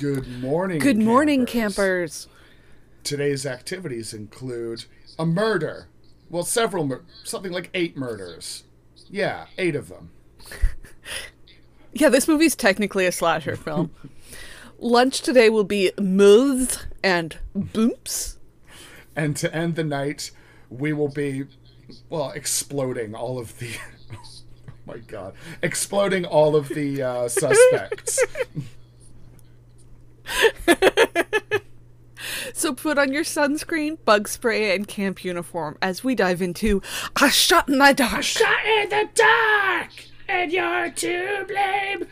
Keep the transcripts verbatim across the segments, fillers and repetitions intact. Good morning, Good campers. morning, campers. Today's activities include a murder. Well, several mur- something like eight murders. Yeah, eight of them. Yeah, this movie's technically a slasher film. Lunch today will be moves and boops. And to end the night, we will be, well, exploding all of the... oh my God. Exploding all of the uh, suspects. So put on your sunscreen, bug spray, and camp uniform as we dive into A Shot in the Dark. A Shot in the Dark! And you're to blame.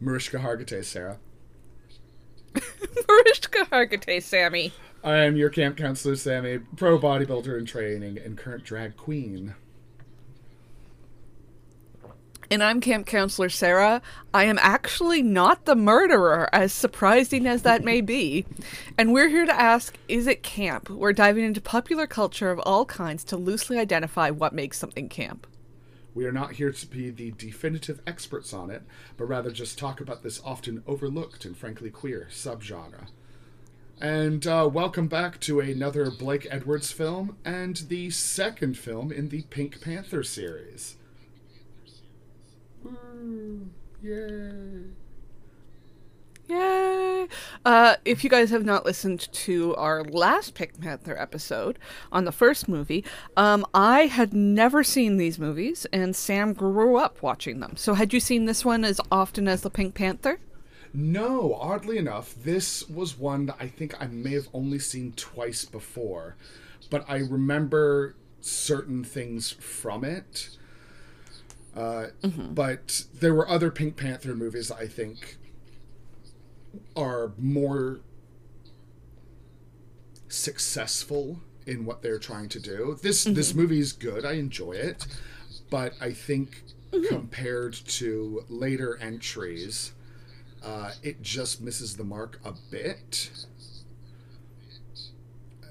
Mariska Hargitay, Sarah. Mariska Hargitay, Sammy. I am your camp counselor, Sammy, pro bodybuilder in training and current drag queen. And I'm camp counselor Sarah. I am actually not the murderer, as surprising as that may be. And we're here to ask, is it camp? We're diving into popular culture of all kinds to loosely identify what makes something camp. We are not here to be the definitive experts on it, but rather just talk about this often overlooked and frankly queer subgenre. And uh, welcome back to another Blake Edwards film and the second film in the Pink Panther series. Ooh, yay. Yay! Uh, if you guys have not listened to our last Pink Panther episode on the first movie, um, I had never seen these movies, and Sam grew up watching them. So had you seen this one as often as the Pink Panther? No, oddly enough, this was one that I think I may have only seen twice before, but I remember certain things from it. Uh, mm-hmm. But there were other Pink Panther movies I think are more successful in what they're trying to do. This mm-hmm. this movie is good. I enjoy it. But I think mm-hmm. compared to later entries, uh, it just misses the mark a bit.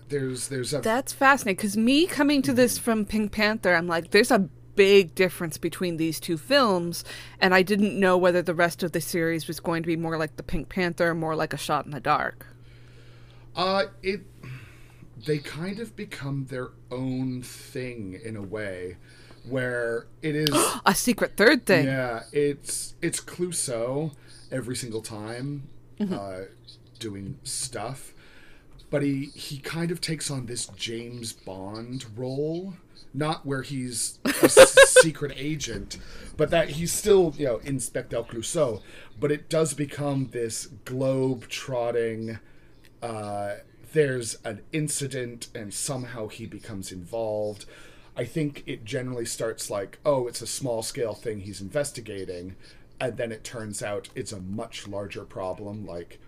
There's there's a... That's fascinating, because me coming to this from Pink Panther, I'm like, there's a big difference between these two films, and I didn't know whether the rest of the series was going to be more like the Pink Panther or more like A Shot in the Dark. Uh, it, they kind of become their own thing in a way, where it is... a secret third thing! Yeah, it's, it's Clouseau every single time, mm-hmm. uh, doing stuff, but he, he kind of takes on this James Bond role. Not where he's a secret agent, but that he's still, you know, Inspector Clouseau. But it does become this globe-trotting, uh, there's an incident, and somehow he becomes involved. I think it generally starts like, oh, it's a small-scale thing he's investigating, and then it turns out it's a much larger problem, like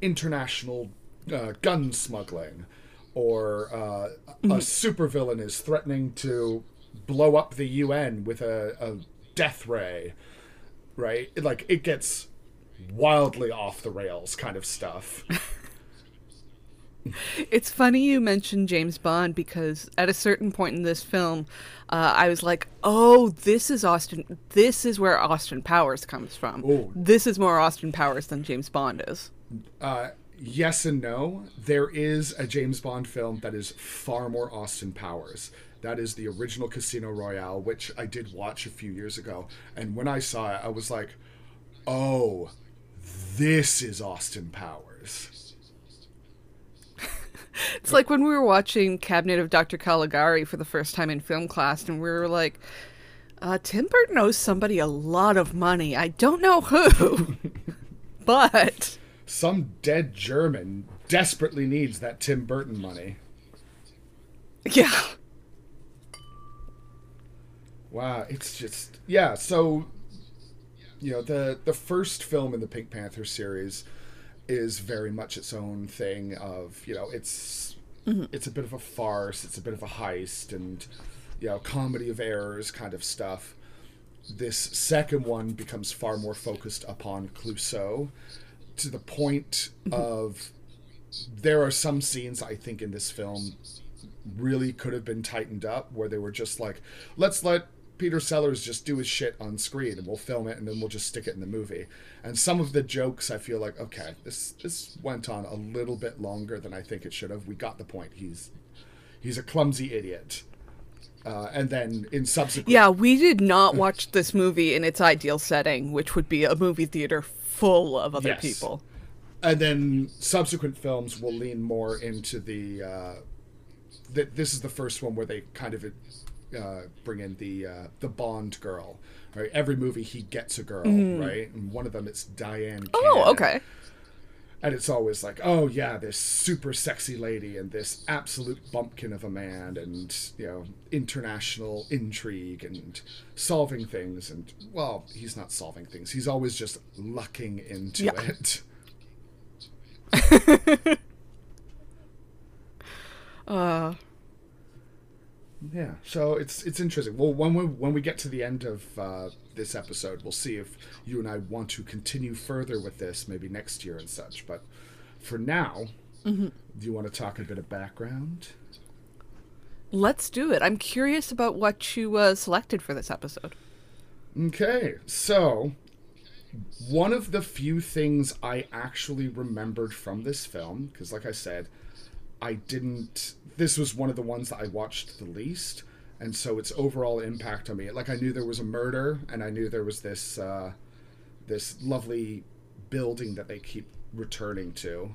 international uh, gun smuggling. Or uh, a supervillain is threatening to blow up the U N with a, a death ray, right? It, like, it gets wildly off the rails kind of stuff. It's funny you mentioned James Bond, because at a certain point in this film, uh, I was like, oh, this is Austin. This is where Austin Powers comes from. Ooh. This is more Austin Powers than James Bond is. Uh Yes and no. There is a James Bond film that is far more Austin Powers. That is the original Casino Royale, which I did watch a few years ago. And when I saw it, I was like, oh, this is Austin Powers. It's like when we were watching Cabinet of Doctor Caligari for the first time in film class, and we were like, uh, Tim Burton owes somebody a lot of money. I don't know who, but... some dead German desperately needs that Tim Burton money. Yeah. Wow, it's just... yeah, so, you know, the, the first film in the Pink Panther series is very much its own thing of, you know, it's mm-hmm. it's a bit of a farce, it's a bit of a heist, and, you know, comedy of errors kind of stuff. This second one becomes far more focused upon Clouseau, to the point of there are some scenes I think in this film really could have been tightened up, where they were just like, let's let Peter Sellers just do his shit on screen, and we'll film it, and then we'll just stick it in the movie. And some of the jokes, I feel like, okay, this this went on a little bit longer than I think it should have. We got the point. He's he's a clumsy idiot. Uh, and then in subsequent... Yeah, we did not watch this movie in its ideal setting, which would be a movie theater full of other yes. people. And then subsequent films will lean more into the... Uh, th- this is the first one where they kind of... Uh, bring in the uh, the Bond girl, right? Every movie he gets a girl, mm. right? And one of them, it's Diane Cannon. Oh, okay. And it's always like, oh yeah, this super sexy lady and this absolute bumpkin of a man, and you know, international intrigue and solving things. And well, he's not solving things; he's always just lucking into yeah. it. uh. Yeah, so it's it's interesting. Well, when we when we get to the end of uh, this episode, we'll see if you and I want to continue further with this, maybe next year and such. But for now, mm-hmm. do you want to talk a bit of background? Let's do it. I'm curious about what you uh, selected for this episode. Okay, so one of the few things I actually remembered from this film, because like I said, I didn't... This was one of the ones that I watched the least, and so its overall impact on me, like, I knew there was a murder, and I knew there was this uh, this lovely building that they keep returning to,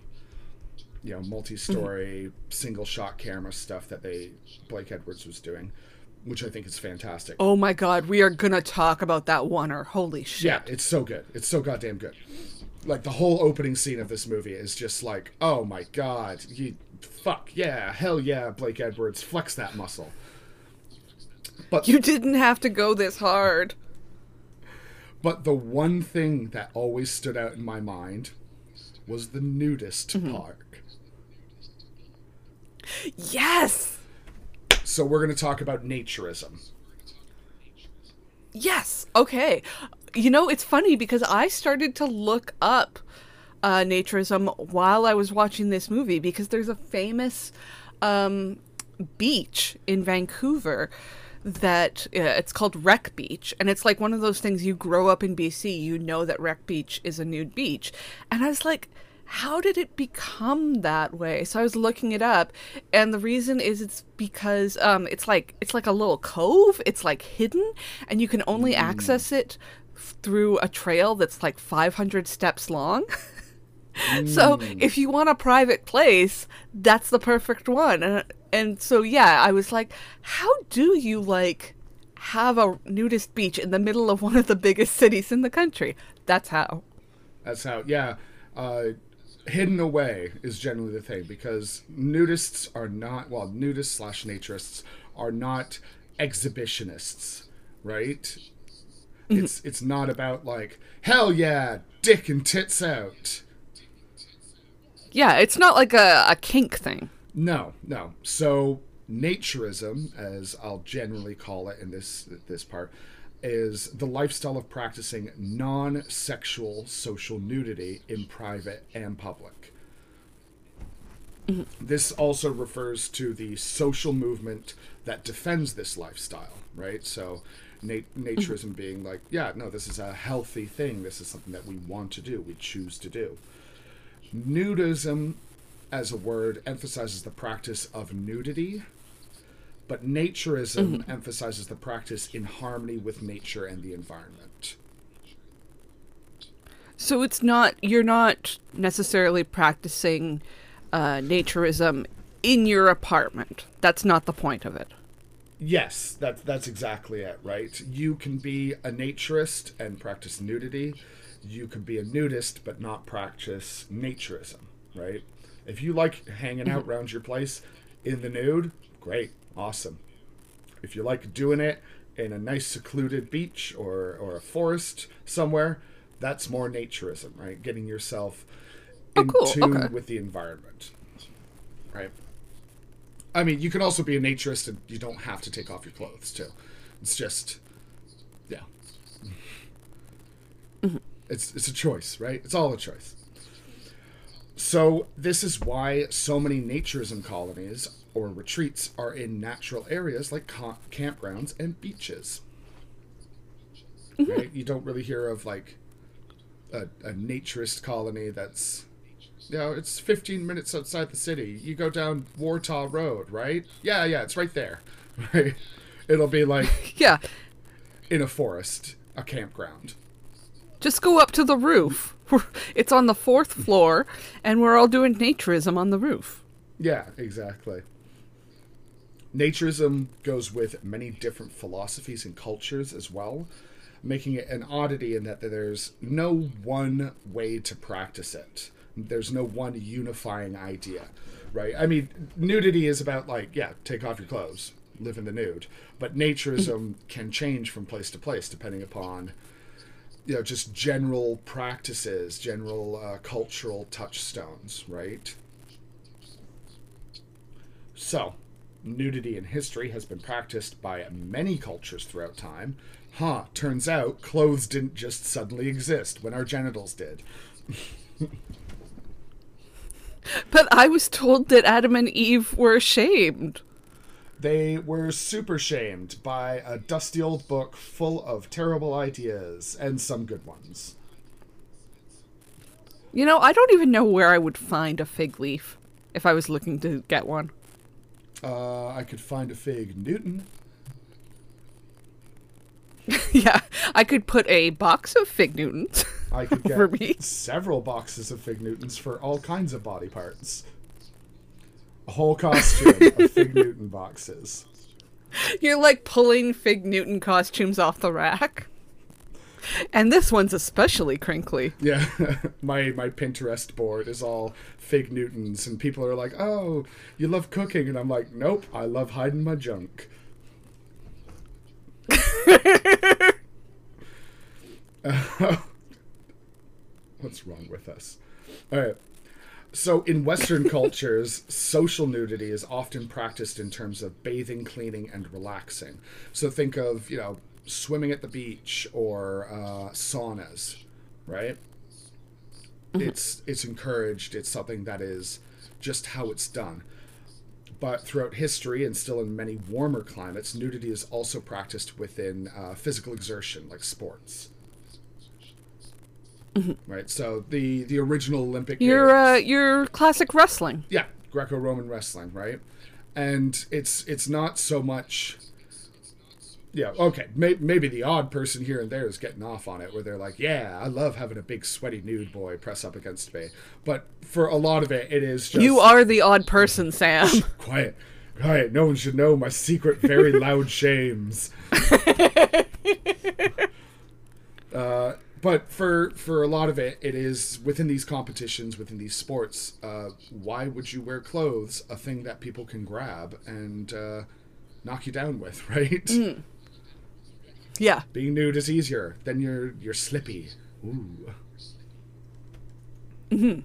you know, multi-story, mm-hmm. single-shot camera stuff that they Blake Edwards was doing, which I think is fantastic. Oh my god, we are gonna talk about that one-er. Holy shit. Yeah, it's so good. It's so goddamn good. Like, the whole opening scene of this movie is just like, oh my god, you... Fuck yeah, hell yeah, Blake Edwards, flex that muscle. But you didn't have to go this hard. But the one thing that always stood out in my mind was the nudist mm-hmm. park. Yes! So we're going to talk about naturism. Yes, okay. You know, it's funny because I started to look up Uh, naturism while I was watching this movie, because there's a famous um, beach in Vancouver that uh, it's called Wreck Beach, and it's like one of those things, you grow up in B C, you know that Wreck Beach is a nude beach, and I was like, how did it become that way? So I was looking it up, and the reason is it's because um, it's like it's like a little cove, it's like hidden, and you can only mm. access it through a trail that's like five hundred steps long. So if you want a private place, that's the perfect one. And, and so, yeah, I was like, how do you, like, have a nudist beach in the middle of one of the biggest cities in the country? That's how. That's how, yeah. Uh, hidden away is generally the thing, because nudists are not, well, nudists slash naturists are not exhibitionists, right? Mm-hmm. It's, it's not about, like, hell yeah, dick and tits out. Yeah, it's not like a, a kink thing. No, no. So naturism, as I'll generally call it in this this part, is the lifestyle of practicing non-sexual social nudity in private and public. Mm-hmm. This also refers to the social movement that defends this lifestyle, right? So nat- naturism mm-hmm. being like, yeah, no, this is a healthy thing. This is something that we want to do, we choose to do. Nudism, as a word, emphasizes the practice of nudity, but naturism mm-hmm. emphasizes the practice in harmony with nature and the environment. So it's not, you're not necessarily practicing uh, naturism in your apartment. That's not the point of it. Yes, that, that's exactly it, right? You can be a naturist and practice nudity. You could be a nudist but not practice naturism, right? If you like hanging out around your place in the nude, great, awesome. If you like doing it in a nice secluded beach or, or a forest somewhere, that's more naturism, right? Getting yourself in oh, cool. tune okay. with the environment, right? I mean, you can also be a naturist and you don't have to take off your clothes, too. It's just, yeah. Mm-hmm. It's it's a choice, right? It's all a choice. So this is why so many naturism colonies or retreats are in natural areas like camp- campgrounds and beaches. Mm-hmm. Right? You don't really hear of like a, a naturist colony that's, you know, it's fifteen minutes outside the city. You go down Wartaw Road, right? Yeah, yeah, it's right there. Right? It'll be like yeah, in a forest, a campground. Just go up to the roof. It's on the fourth floor, and we're all doing naturism on the roof. Yeah, exactly. Naturism goes with many different philosophies and cultures as well, making it an oddity in that there's no one way to practice it. There's no one unifying idea, right? I mean, nudity is about, like, yeah, take off your clothes, live in the nude. But naturism can change from place to place depending upon, you know, just general practices, general uh, cultural touchstones, right? So, nudity in history has been practiced by many cultures throughout time. Huh, turns out clothes didn't just suddenly exist when our genitals did. But I was told that Adam and Eve were shamed. They were super shamed by a dusty old book full of terrible ideas and some good ones. You know, I don't even know where I would find a fig leaf if I was looking to get one. Uh, I could find a fig Newton. Yeah, I could put a box of fig Newtons I could get for me. Several boxes of fig Newtons for all kinds of body parts. A whole costume of Fig Newton boxes. You're like pulling Fig Newton costumes off the rack. And this one's especially crinkly. Yeah. my my Pinterest board is all Fig Newtons, and people are like, oh, you love cooking. And I'm like, nope, I love hiding my junk. uh, what's wrong with us? All right. So in Western cultures, social nudity is often practiced in terms of bathing, cleaning, and relaxing. So think of, you know, swimming at the beach or uh, saunas, right? Mm-hmm. It's it's encouraged. It's something that is just how it's done. But throughout history and still in many warmer climates, nudity is also practiced within uh, physical exertion, like sports. Mm-hmm. Right, so the, the original Olympic your, Games... Uh, your classic wrestling. Yeah, Greco-Roman wrestling, right? And it's it's not so much... Yeah, okay, may, maybe the odd person here and there is getting off on it, where they're like, yeah, I love having a big, sweaty, nude boy press up against me. But for a lot of it, it is just... You are the odd person, Sam. Shh, quiet, quiet. No one should know my secret, very loud shames. uh... But for, for a lot of it, it is within these competitions, within these sports, uh, why would you wear clothes, a thing that people can grab and uh, knock you down with, right? Mm. Yeah. Being nude is easier. Then you're you're slippy. Ooh. Mm-hmm.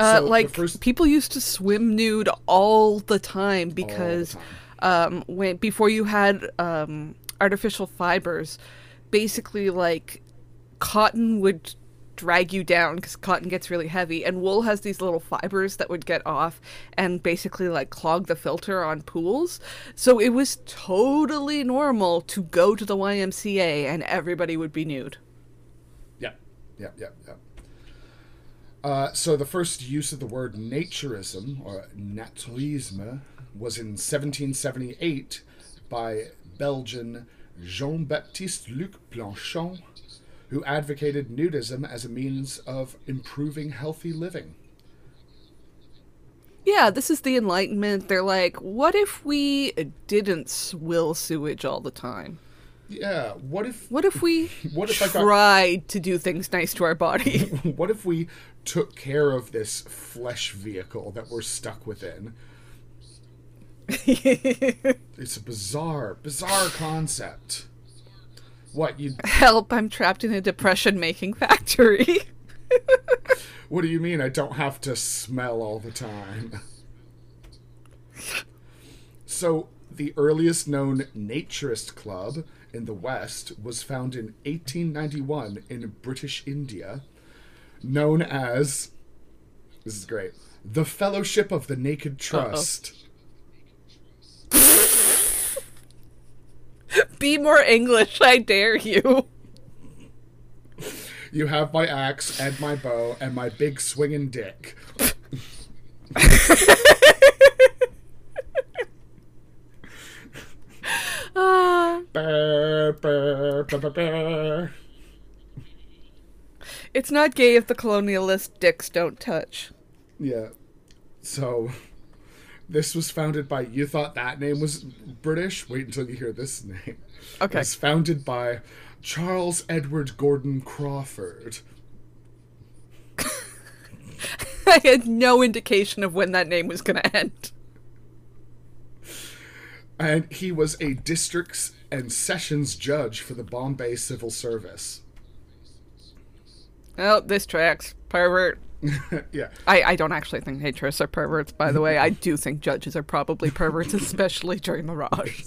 Uh, so like, first... people used to swim nude all the time because the time. Um, when before you had um, artificial fibers, basically like... Cotton would drag you down because cotton gets really heavy, and wool has these little fibers that would get off and basically like clog the filter on pools. So it was totally normal to go to the Y M C A and everybody would be nude. Yeah, yeah, yeah, yeah. Uh, so the first use of the word naturism or naturisme was in seventeen seventy-eight by Belgian Jean-Baptiste Luc Planchon, who advocated nudism as a means of improving healthy living. Yeah, this is the Enlightenment. They're like, what if we didn't swill sewage all the time? Yeah, what if... What if we what if tried I got, to do things nice to our body? What if we took care of this flesh vehicle that we're stuck within? It's a bizarre, bizarre concept. What you help? I'm trapped in a depression-making factory. What do you mean? I don't have to smell all the time. So the earliest known naturist club in the West was found in eighteen ninety-one in British India, known as this is great the Fellowship of the Naked Trust. Uh-oh. Be more English, I dare you. You have my axe and my bow and my big swinging dick. uh, burr, burr, burr, burr. It's not gay if the colonialist dicks don't touch. Yeah. So, this was founded by... You thought that name was British? Wait until you hear this name. Okay. It was founded by Charles Edward Gordon Crawford. I had no indication of when that name was going to end. And he was a districts and sessions judge for the Bombay Civil Service. Oh, this tracks. Pervert. Yeah. I, I don't actually think hatress are perverts, by the way. I do think judges are probably perverts, especially during the Raj.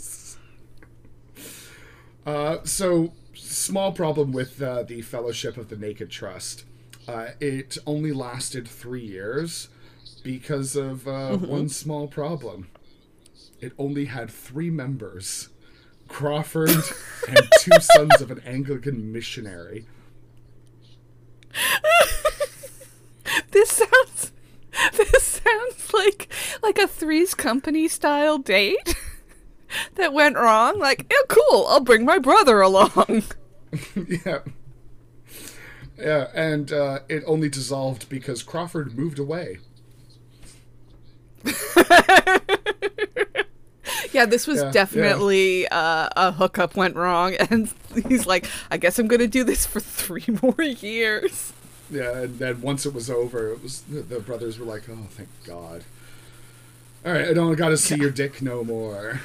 Uh, so, small problem with uh, the Fellowship of the Naked Trust. Uh, it only lasted three years because of uh, mm-hmm. one small problem. It only had three members. Crawford and two sons of an Anglican missionary. This sounds this sounds like like a Three's Company style date that went wrong. Like, oh, cool, I'll bring my brother along. Yeah. Yeah, and uh, it only dissolved because Crawford moved away. Yeah, this was yeah, definitely yeah. Uh, a hookup went wrong, and he's like, I guess I'm going to do this for three more years. Yeah, and then once it was over, it was the, the brothers were like, oh, thank God. All right, I don't got to see yeah. your dick no more.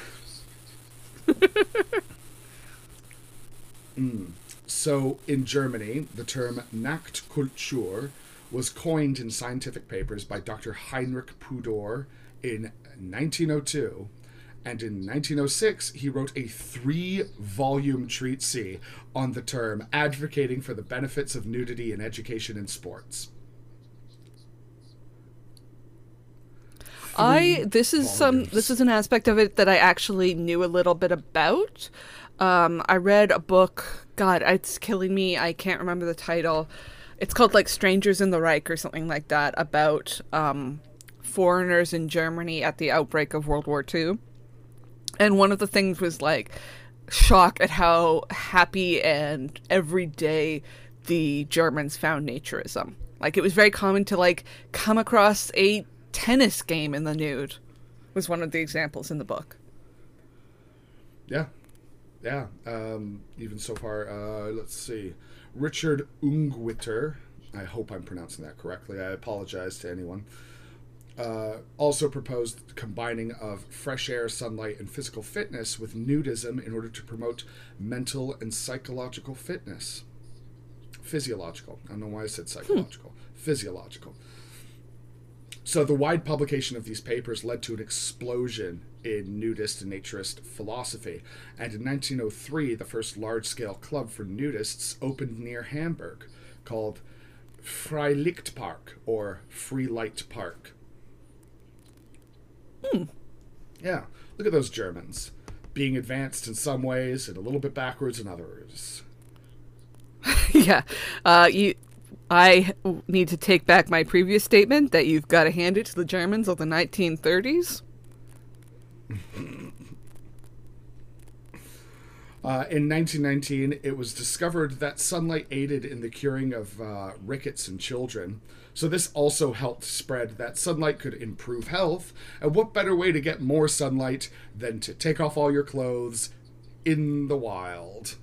mm. So, in Germany, the term Nachtkultur was coined in scientific papers by Doctor Heinrich Pudor in nineteen oh two. And in nineteen oh six, he wrote a three-volume treatise on the term, advocating for the benefits of nudity in education and sports. Three I this is volumes. some this is an aspect of it that I actually knew a little bit about. Um, I read a book. God, it's killing me. I can't remember the title. It's called like "Strangers in the Reich" or something like that, about um, foreigners in Germany at the outbreak of World War Two. And one of the things was, like, shock at how happy and everyday the Germans found naturism. Like, it was very common to, like, come across a tennis game in the nude, was one of the examples in the book. Yeah. Yeah. Um, even so far, uh, let's see. Richard Ungwitter. I hope I'm pronouncing that correctly. I apologize to anyone. Uh, also proposed the combining of fresh air, sunlight, and physical fitness with nudism in order to promote mental and psychological fitness. Physiological. I don't know why I said psychological. Hmm. Physiological. So the wide publication of these papers led to an explosion in nudist and naturist philosophy. And in nineteen oh three, the first large-scale club for nudists opened near Hamburg, called Freilichtpark, or Free Light Park. Hmm. Yeah, look at those Germans, being advanced in some ways and a little bit backwards in others. Yeah, uh, you. I need to take back my previous statement that you've got to hand it to the Germans of the nineteen thirties. uh, in nineteen nineteen, it was discovered that sunlight aided in the curing of uh, rickets in children. So this also helped spread that sunlight could improve health. And what better way to get more sunlight than to take off all your clothes in the wild?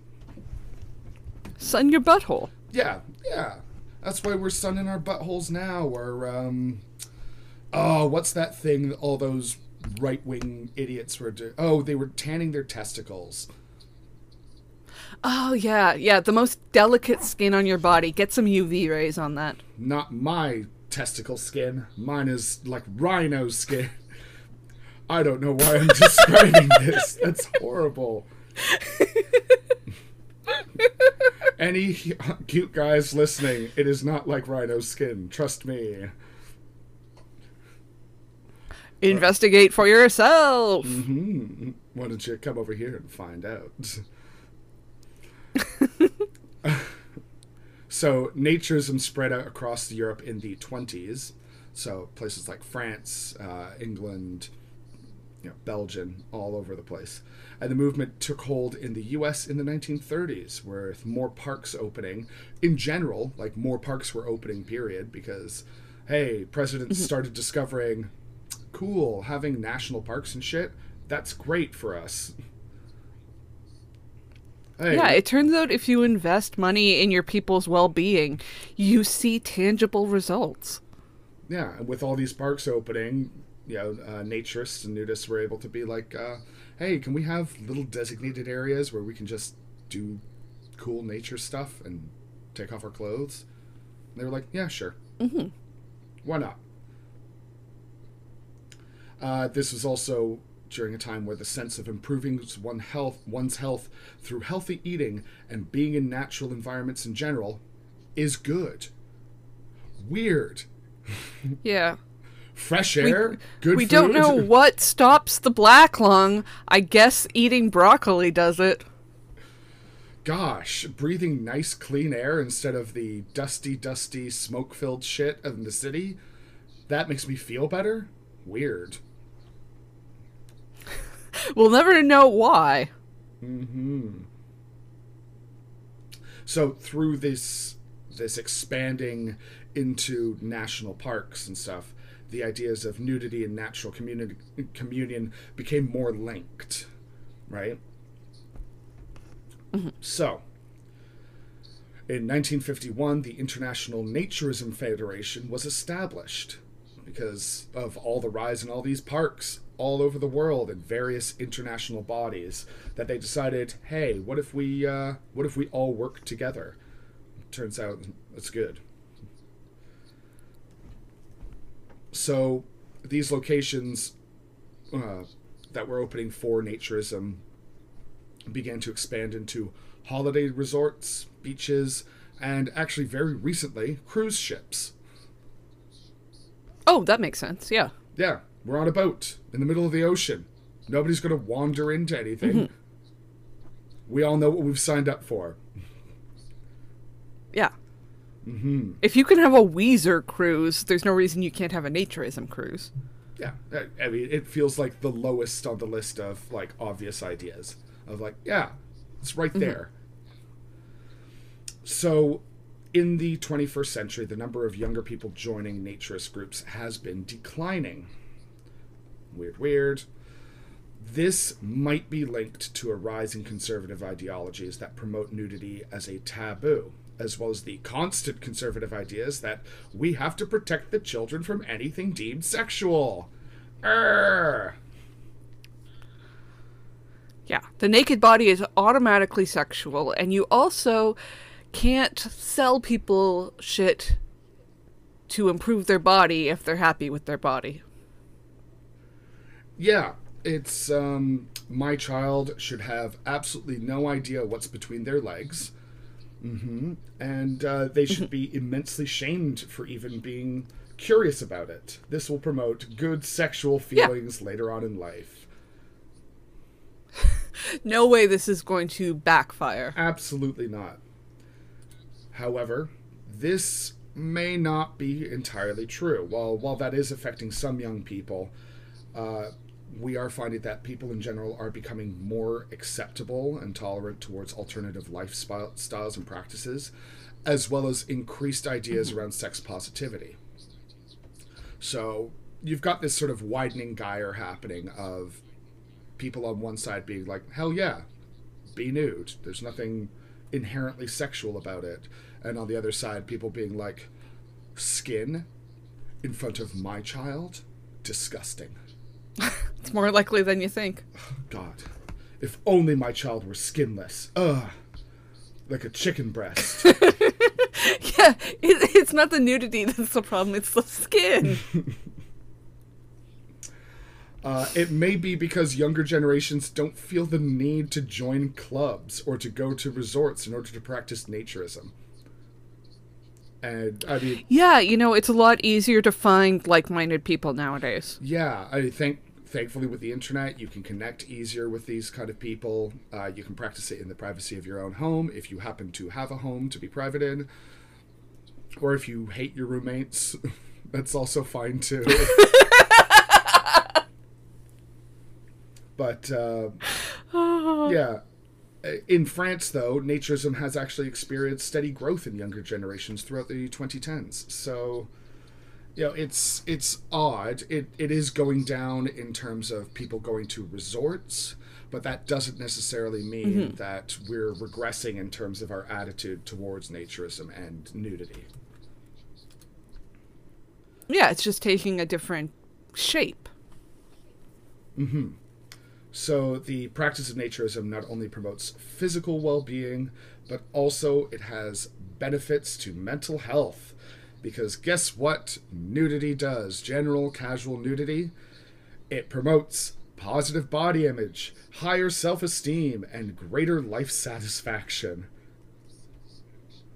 Sun your butthole. Yeah, yeah. That's why we're sunning our buttholes now. Or, um... Oh, what's that thing that all those right-wing idiots were doing? Oh, they were tanning their testicles. Oh, yeah, yeah. The most delicate skin on your body. Get some U V rays on that. Not my testicle skin. Mine is like rhino skin. I don't know why I'm describing this. That's horrible. Any cute guys listening, it is not like rhino skin. Trust me. Investigate for yourself. Mm-hmm. Why don't you come over here and find out? So naturism spread out across Europe in the twenties. So places like France, uh, England, you know, Belgium, all over the place. And the movement took hold in the U S in the nineteen thirties, with more parks opening. In general, like more parks were opening, period, because, hey, presidents started discovering, cool, having national parks and shit, that's great for us. Hey. Yeah, it turns out if you invest money in your people's well-being, you see tangible results. Yeah, and with all these parks opening, you know, uh, naturists and nudists were able to be like, uh, hey, can we have little designated areas where we can just do cool nature stuff and take off our clothes? And they were like, yeah, sure. Mm-hmm. Why not? Uh, this was also during a time where the sense of improving one health, one's health through healthy eating and being in natural environments in general is good. Weird. Yeah. Fresh air, we, good we food. We don't know what stops the black lung. I guess eating broccoli does it. Gosh, breathing nice, clean air instead of the dusty, dusty, smoke-filled shit of the city. That makes me feel better? Weird. We'll never know why. Mm-hmm. So through this, this expanding into national parks and stuff, the ideas of nudity and natural community, communion became more linked, right? Mm-hmm. So, in nineteen fifty-one, the International Naturism Federation was established because of all the rise in all these parks all over the world and various international bodies that they decided, hey, what if we, uh, what if we all work together? Turns out that's good. So these locations uh, that were opening for naturism began to expand into holiday resorts, beaches, and actually very recently, cruise ships. Oh, that makes sense, yeah. Yeah, we're on a boat in the middle of the ocean. Nobody's going to wander into anything. Mm-hmm. We all know what we've signed up for. Yeah. Mm-hmm. If you can have a Weezer cruise, there's no reason you can't have a naturism cruise. Yeah, I mean, it feels like the lowest on the list of, like, obvious ideas. Of, like, yeah, it's right mm-hmm. there. So, in the twenty-first century, the number of younger people joining naturist groups has been declining. Weird, weird. This might be linked to a rise in conservative ideologies that promote nudity as a taboo, as well as the constant conservative ideas that we have to protect the children from anything deemed sexual. Urgh. Yeah, the naked body is automatically sexual, and you also can't sell people shit to improve their body if they're happy with their body. Yeah, it's, um, my child should have absolutely no idea what's between their legs. Mm-hmm. And uh, they should be immensely shamed for even being curious about it. This will promote good sexual feelings yeah. later on in life. No way this is going to backfire. Absolutely not. However, this may not be entirely true. While, while that is affecting some young people, uh, we are finding that people in general are becoming more acceptable and tolerant towards alternative lifestyles and practices, as well as increased ideas mm-hmm. around sex positivity. So you've got this sort of widening gyre happening of people on one side being like, hell yeah, be nude. There's nothing inherently sexual about it. And on the other side, people being like, skin in front of my child? Disgusting. It's more likely than you think. Oh, God, if only my child were skinless. Ugh, like a chicken breast. Yeah, it, it's not the nudity that's the problem, it's the skin. uh, it may be because younger generations don't feel the need to join clubs or to go to resorts in order to practice naturism. And, I mean, yeah, you know, it's a lot easier to find like-minded people nowadays. Yeah, I think thankfully with the internet, you can connect easier with these kind of people. Uh, you can practice it in the privacy of your own home if you happen to have a home to be private in. Or if you hate your roommates, that's also fine too. But, uh, yeah. In France, though, naturism has actually experienced steady growth in younger generations throughout the twenty tens. So, you know, it's it's odd. It It is going down in terms of people going to resorts, but that doesn't necessarily mean mm-hmm. that we're regressing in terms of our attitude towards naturism and nudity. Yeah, it's just taking a different shape. Mm-hmm. So the practice of naturism not only promotes physical well-being, but also it has benefits to mental health. Because guess what nudity does? General casual nudity. It promotes positive body image, higher self-esteem, and greater life satisfaction.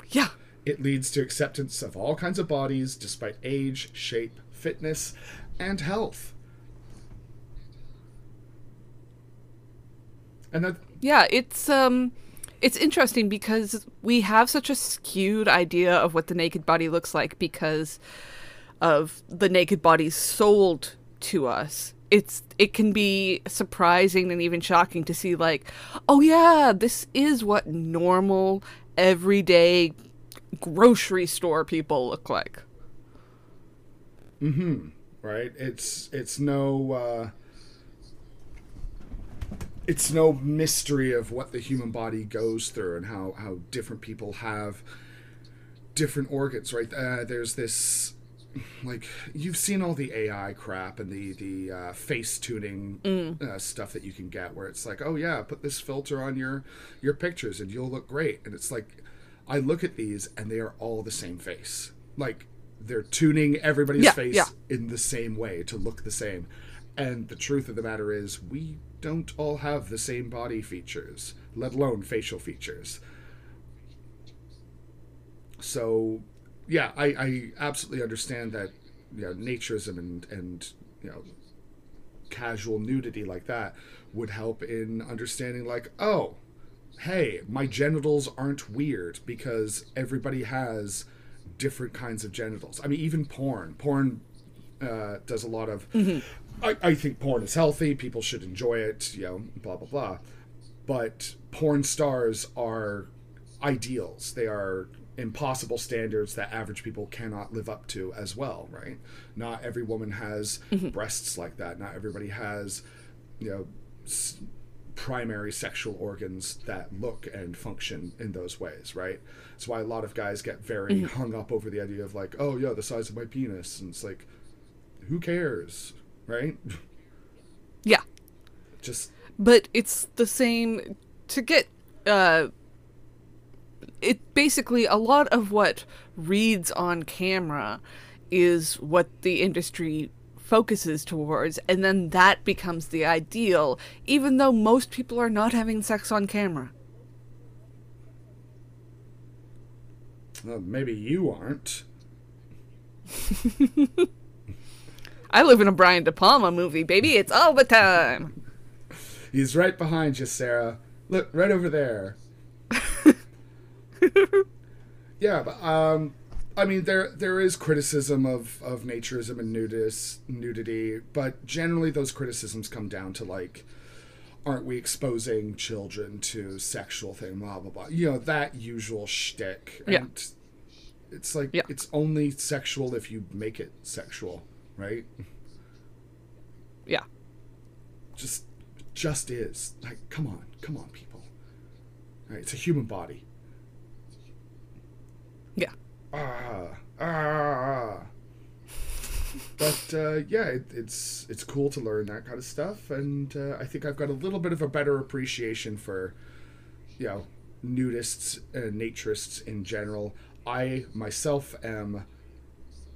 Yeah. It leads to acceptance of all kinds of bodies, despite age, shape, fitness, and health. And that, yeah, it's um, it's interesting because we have such a skewed idea of what the naked body looks like because of the naked bodies sold to us. It's it can be surprising and even shocking to see like, oh yeah, this is what normal, everyday grocery store people look like. Mm-hmm. Right. It's it's no. Uh... It's no mystery of what the human body goes through and how, how different people have different organs, right? Uh, there's this, like, you've seen all the A I crap and the, the uh, face-tuning mm. uh, stuff that you can get where it's like, oh, yeah, put this filter on your, your pictures and you'll look great. And it's like, I look at these and they are all the same face. Like, they're tuning everybody's yeah, face yeah. in the same way to look the same. And the truth of the matter is we don't all have the same body features, let alone facial features. So, yeah, I, I absolutely understand that, you know, naturism and, and, you know, casual nudity like that would help in understanding like, oh, hey, my genitals aren't weird because everybody has different kinds of genitals. I mean, even porn. Porn uh, does a lot of... Mm-hmm. I, I think porn is healthy. People should enjoy it, you know, blah, blah, blah. But porn stars are ideals. They are impossible standards that average people cannot live up to as well, right? Not every woman has mm-hmm. breasts like that. Not everybody has, you know, s- primary sexual organs that look and function in those ways, right? That's why a lot of guys get very mm-hmm. hung up over the idea of like, oh, yeah, the size of my penis. And it's like, who cares? Right? Yeah. Just. But it's the same to get. Uh, it basically a lot of what reads on camera is what the industry focuses towards, and then that becomes the ideal, even though most people are not having sex on camera. Well, maybe you aren't. I live in a Brian De Palma movie, baby. It's all the time. He's right behind you, Sarah. Look, right over there. Yeah, but um, I mean, there there is criticism of, of naturism and nudis, nudity, but generally those criticisms come down to, like, aren't we exposing children to sexual thing, blah, blah, blah. You know, that usual shtick. And yeah. It's like, yeah. It's only sexual if you make it sexual. Right? Yeah. Just, just is. Like, come on. Come on, people. All right, it's a human body. Yeah. Ah. Ah. But, uh, yeah, it, it's it's cool to learn that kind of stuff, and uh, I think I've got a little bit of a better appreciation for, you know, nudists and naturists in general. I, myself, am...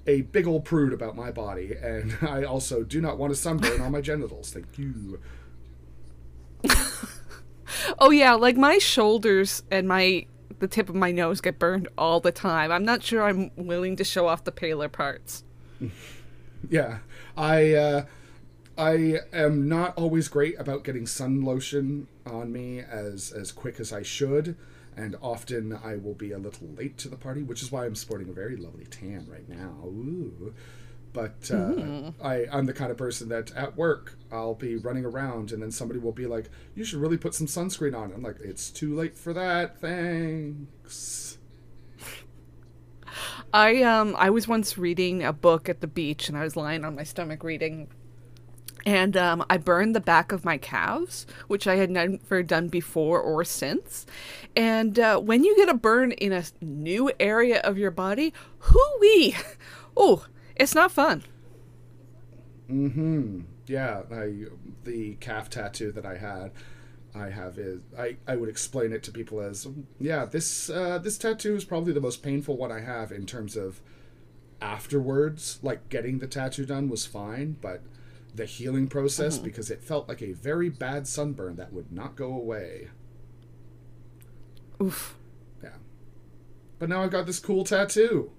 a big old prude about my body, and I also do not want a sunburn on my genitals. Thank you. Oh yeah, like my shoulders and my the tip of my nose get burned all the time. I'm not sure I'm willing to show off the paler parts. Yeah, I uh, I am not always great about getting sun lotion on me as as quick as I should. and often I will be a little late to the party, which is why I'm sporting a very lovely tan right now. Ooh. But uh, mm. I, I'm the kind of person that at work, I'll be running around and then somebody will be like, you should really put some sunscreen on. I'm like, it's too late for that. Thanks. I um I was once reading a book at the beach and I was lying on my stomach reading. And um, I burned the back of my calves, which I had never done before or since. And uh, when you get a burn in a new area of your body, hoo-wee! Oh, it's not fun. Mm-hmm. Yeah, I, the calf tattoo that I had, I have is I, I would explain it to people as, yeah, this uh, this tattoo is probably the most painful one I have in terms of afterwards. Like, getting the tattoo done was fine, but the healing process, mm-hmm. because it felt like a very bad sunburn that would not go away. Oof. Yeah. But now I've got this cool tattoo.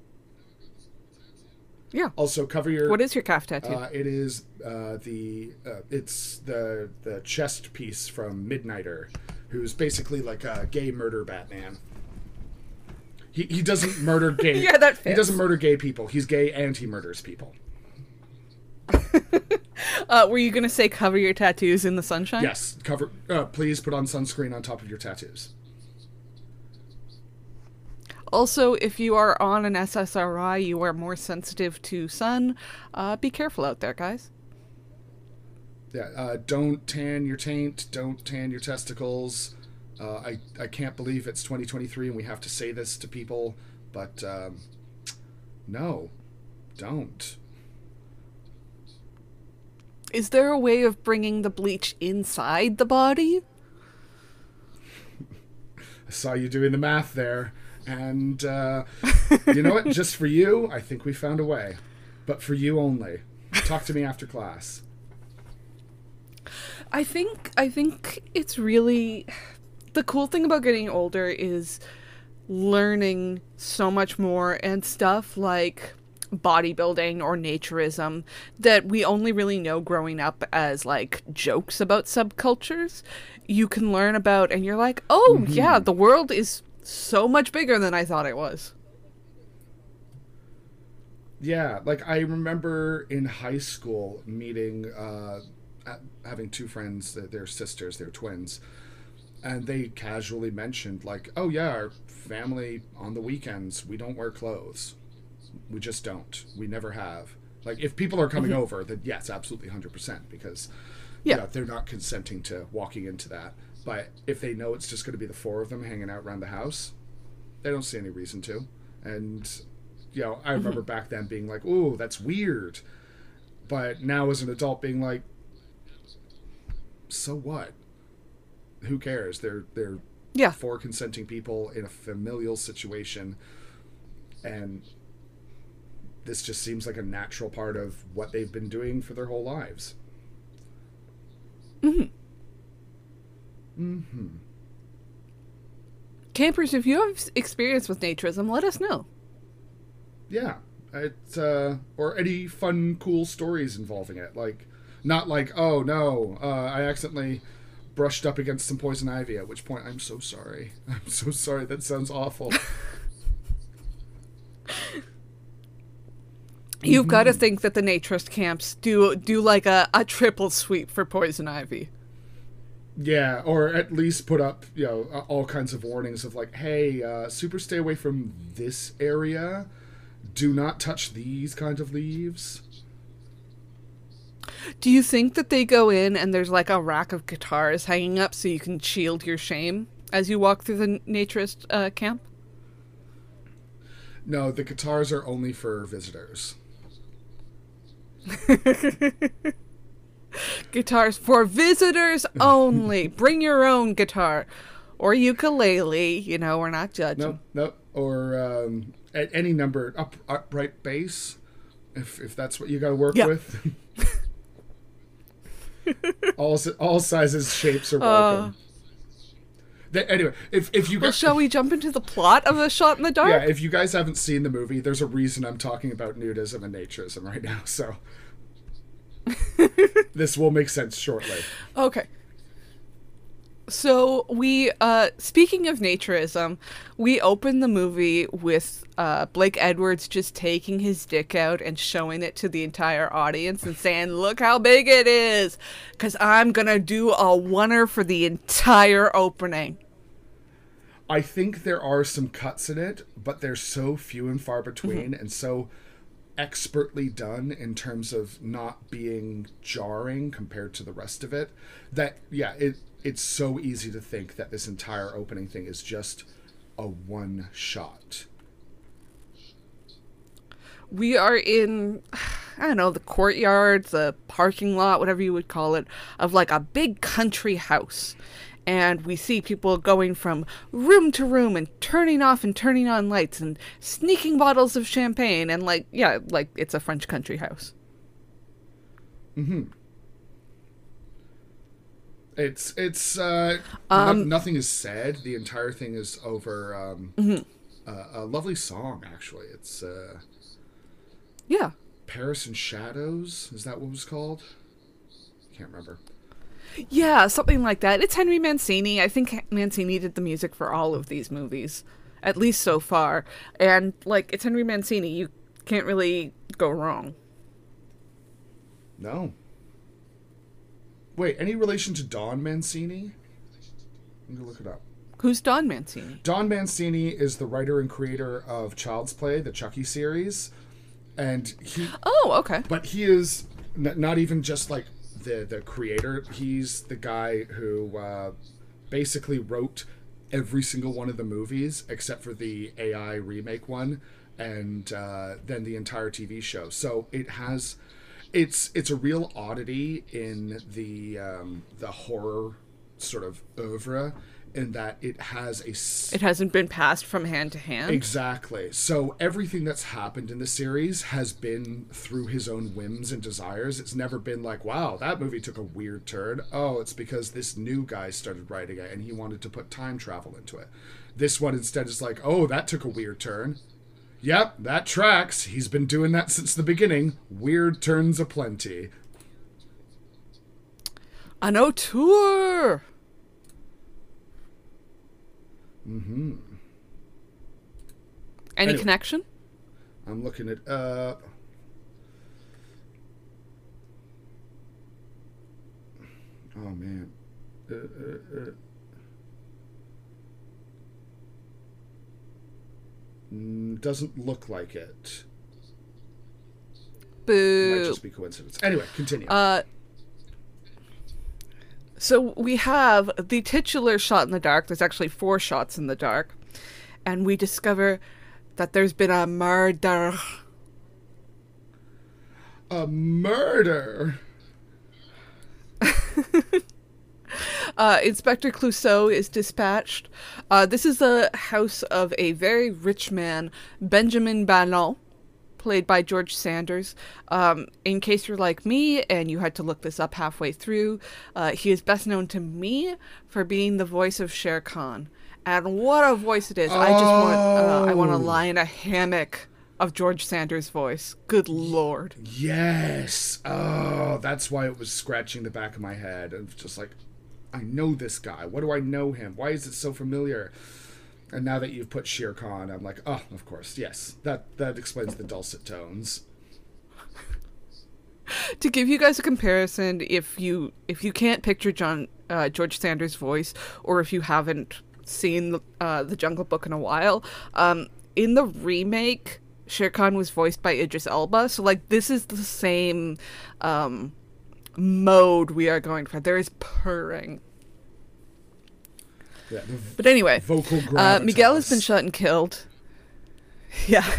Yeah. Also, cover your... What is your calf tattoo? Uh, it is uh, the... Uh, it's the the chest piece from Midnighter, who's basically like a gay murder Batman. He he doesn't murder gay... yeah, that fits. He doesn't murder gay people. He's gay and he murders people. Uh, were you going to say cover your tattoos in the sunshine? Yes. Cover. Uh, please put on sunscreen on top of your tattoos. Also, if you are on an S S R I, you are more sensitive to sun. Uh, be careful out there, guys. Yeah. Uh, don't tan your taint. Don't tan your testicles. Uh, I, I can't believe it's twenty twenty-three and we have to say this to people. But um, no, don't. Is there a way of bringing the bleach inside the body? I saw you doing the math there. And uh, you know what? Just for you, I think we found a way. But for you only. Talk to me after class. I think, I think it's really... The cool thing about getting older is learning so much more and stuff like... bodybuilding or naturism that we only really know growing up as like jokes about subcultures, you can learn about and you're like, oh mm-hmm. yeah, the world is so much bigger than I thought it was. Yeah, like I remember in high school meeting uh having two friends, they're sisters, they're twins, and they casually mentioned like, oh yeah, our family on the weekends, we don't wear clothes. We just don't. We never have. Like, if people are coming mm-hmm. over, then yes, absolutely one hundred percent, because yeah. you know, they're not consenting to walking into that. But if they know it's just going to be the four of them hanging out around the house, they don't see any reason to. And, you know, I remember mm-hmm. back then being like, ooh, that's weird. But now as an adult being like, so what? Who cares? They're, they're yeah. four consenting people in a familial situation. And... this just seems like a natural part of what they've been doing for their whole lives. Mm-hmm. Mm-hmm. Campers, if you have experience with naturism, let us know. Yeah. It, uh, or any fun, cool stories involving it. Like, not like, oh, no, uh, I accidentally brushed up against some poison ivy, at which point I'm so sorry. I'm so sorry. That sounds awful. You've mm-hmm. got to think that the naturist camps do do like a, a triple sweep for poison ivy. Yeah, or at least put up, you know, all kinds of warnings of like, hey, uh, super stay away from this area. Do not touch these kinds of leaves. Do you think that they go in and there's like a rack of guitars hanging up so you can shield your shame as you walk through the naturist uh, camp? No, the guitars are only for visitors. Guitars for visitors only. Bring your own guitar or ukulele, you know, we're not judging. Nope, nope. Or um at any number, up upright bass if if that's what you got to work yep. with. all all sizes, shapes are welcome. Uh, Anyway, if if you well, guys, shall we jump into the plot of A Shot in the Dark? Yeah, if you guys haven't seen the movie, there's a reason I'm talking about nudism and naturism right now. So this will make sense shortly. Okay. So we, uh, speaking of naturism, we open the movie with uh, Blake Edwards just taking his dick out and showing it to the entire audience and saying, look how big it is, because I'm going to do a oneer for the entire opening. I think there are some cuts in it, but they're so few and far between, mm-hmm. and so expertly done in terms of not being jarring compared to the rest of it, that, yeah, it it's so easy to think that this entire opening thing is just a one shot. We are in, I don't know, the courtyard, the parking lot, whatever you would call it, of like a big country house. And we see people going from room to room and turning off and turning on lights and sneaking bottles of champagne. And like, yeah, like it's a French country house. Mm-hmm. It's, it's, uh, um, no, nothing is said. The entire thing is over, um, mm-hmm. uh, a lovely song, actually. It's, uh, yeah. Paris in Shadows. Is that what it was called? Can't remember. Yeah, something like that. It's Henry Mancini. I think Mancini did the music for all of these movies, at least so far. And, like, it's Henry Mancini. You can't really go wrong. No. Wait, any relation to Don Mancini? I'm going to look it up. Who's Don Mancini? Don Mancini is the writer and creator of Child's Play, the Chucky series. And he... Oh, okay. But he is n- not even just, like, The, the creator. He's the guy who uh, basically wrote every single one of the movies except for the A I remake one, and uh, then the entire T V show. So it has, it's it's a real oddity in the um, the horror sort of oeuvre, in that it has a... S- it hasn't been passed from hand to hand. Exactly. So everything that's happened in the series has been through his own whims and desires. It's never been like, wow, that movie took a weird turn. Oh, it's because this new guy started writing it and he wanted to put time travel into it. This one instead is like, oh, that took a weird turn. Yep, that tracks. He's been doing that since the beginning. Weird turns aplenty. An auteur! Mm-hmm. Any anyway, connection? I'm looking it up. Oh, man. Uh, uh, uh. Mm, doesn't look like it. Boo. Might just be coincidence. Anyway, continue. Uh... So we have the titular shot in the dark. There's actually four shots in the dark. And we discover that there's been a murder. A murder? uh, Inspector Clouseau is dispatched. Uh, this is the house of a very rich man, Benjamin Bannon, played by George Sanders. Um, in case you're like me and you had to look this up halfway through, uh, he is best known to me for being the voice of Shere Khan. And what a voice it is. Oh. I just want uh, I want to lie in a hammock of George Sanders' voice. Good Lord. Yes. Oh, that's why it was scratching the back of my head. It was just like, I know this guy. What do I know him? Why is it so familiar? And now that you've put Shere Khan, I'm like, oh, of course, yes. That that explains the dulcet tones. To give you guys a comparison, if you if you can't picture John uh, George Sanders' voice, or if you haven't seen the, uh, the Jungle Book in a while, um, in the remake, Shere Khan was voiced by Idris Elba. So, like, this is the same um, mode we are going for. There is purring. Yeah, v- but anyway, uh, Miguel has been shot and killed. Yeah.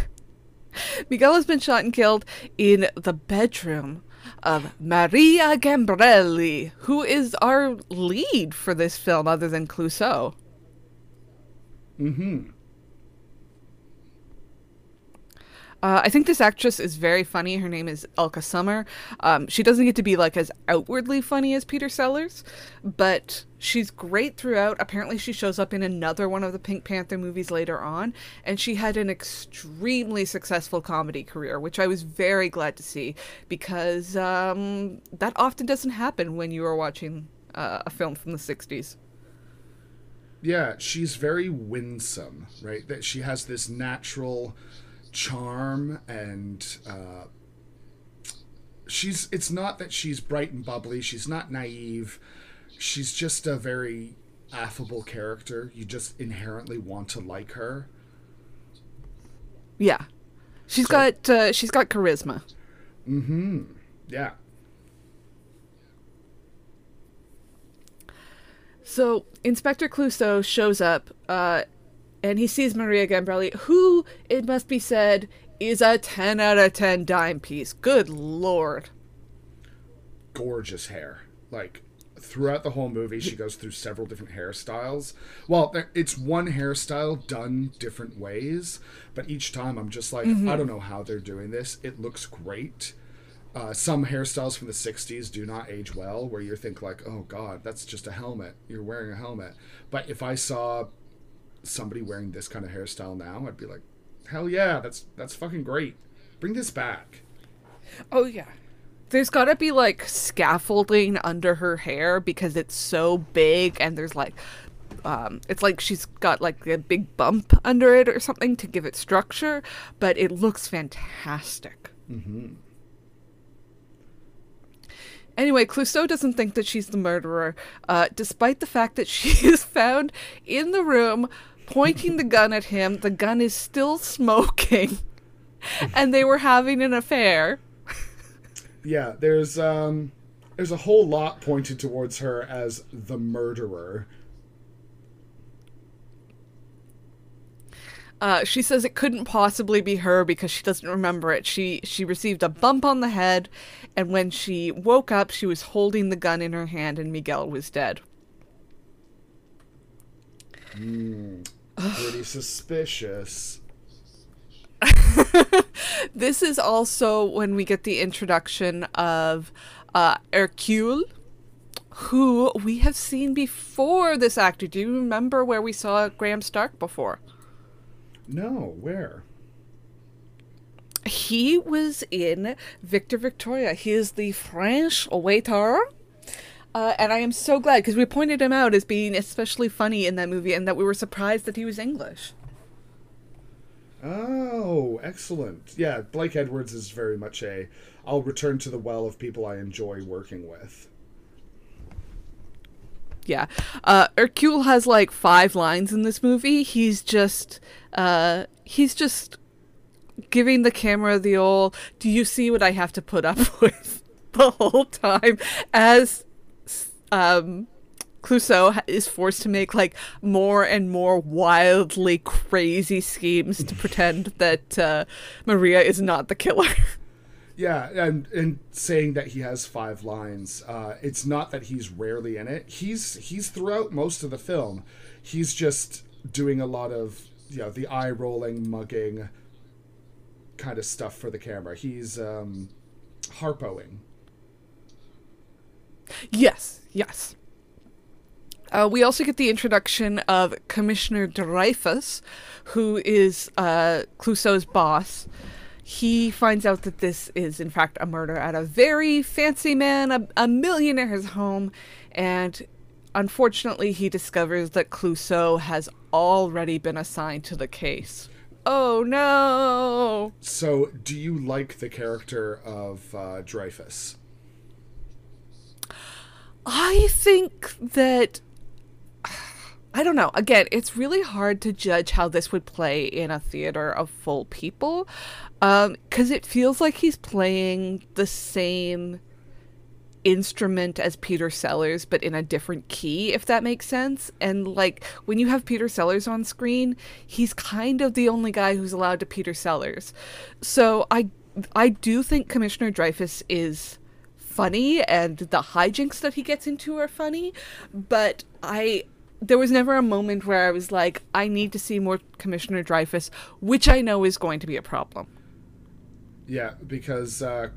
Miguel has been shot and killed in the bedroom of Maria Gambrelli, who is our lead for this film other than Clouseau. Mm-hmm. Uh, I think this actress is very funny. Her name is Elke Sommer. Um, she doesn't get to be like as outwardly funny as Peter Sellers, but she's great throughout. Apparently she shows up in another one of the Pink Panther movies later on, and she had an extremely successful comedy career, which I was very glad to see, because um, that often doesn't happen when you are watching uh, a film from the sixties. yeah, she's very winsome, right? That she has this natural charm, and uh, she's, it's not that she's bright and bubbly. She's not naive. She's just a very affable character. You just inherently want to like her. Yeah. She's so, got, uh, she's got charisma. Mm-hmm. Yeah. So Inspector Clouseau shows up, uh, and he sees Maria Gambrelli, who, it must be said, is a ten out of ten dime piece. Good Lord. Gorgeous hair. Like, throughout the whole movie, she goes through several different hairstyles. Well, it's one hairstyle done different ways, but each time I'm just like, mm-hmm. I don't know how they're doing this. It looks great. Uh, some hairstyles from the sixties do not age well, where you think like, oh God, that's just a helmet. You're wearing a helmet. But if I saw somebody wearing this kind of hairstyle now, I'd be like, hell yeah, that's that's fucking great. Bring this back. Oh yeah. There's got to be like scaffolding under her hair because it's so big, and there's like, um, it's like she's got like a big bump under it or something to give it structure, but it looks fantastic. Mm-hmm. Anyway, Clouseau doesn't think that she's the murderer, uh, despite the fact that she is found in the room pointing the gun at him. The gun is still smoking, and they were having an affair. Yeah, there's um, there's a whole lot pointed towards her as the murderer. Uh, she says it couldn't possibly be her because she doesn't remember it. She she received a bump on the head, and when she woke up, she was holding the gun in her hand, and Miguel was dead. Mm, pretty suspicious. This is also when we get the introduction of uh, Hercule, who we have seen before, this actor. Do you remember where we saw Graham Stark before? No, where? He was in Victor Victoria. He is the French waiter. Uh, and I am so glad, because we pointed him out as being especially funny in that movie, and that we were surprised that he was English. Oh, excellent. Yeah, Blake Edwards is very much a, I'll return to the well of people I enjoy working with. Yeah. Uh, Hercule has like five lines in this movie. He's just, uh, he's just giving the camera the old, do you see what I have to put up with the whole time, as um, Clouseau is forced to make like more and more wildly crazy schemes to pretend that uh, Maria is not the killer. Yeah, and, and saying that he has five lines, uh, it's not that he's rarely in it. He's he's throughout most of the film. He's just doing a lot of, you know, the eye-rolling, mugging kind of stuff for the camera. He's um, harpoing. Yes, yes. Uh, we also get the introduction of Commissioner Dreyfus, who is uh, Clouseau's boss. He finds out that this is, in fact, a murder at a very fancy man, a, a millionaire's home, and unfortunately he discovers that Clouseau has already been assigned to the case. Oh, no! So, do you like the character of uh, Dreyfus? I think that... I don't know. Again, it's really hard to judge how this would play in a theater of full people, um, because it feels like he's playing the same instrument as Peter Sellers, but in a different key, if that makes sense. And like when you have Peter Sellers on screen, he's kind of the only guy who's allowed to Peter Sellers. So I, I do think Commissioner Dreyfus is funny, and the hijinks that he gets into are funny, but I. There was never a moment where I was like, I need to see more Commissioner Dreyfus, which I know is going to be a problem. Yeah, because uh,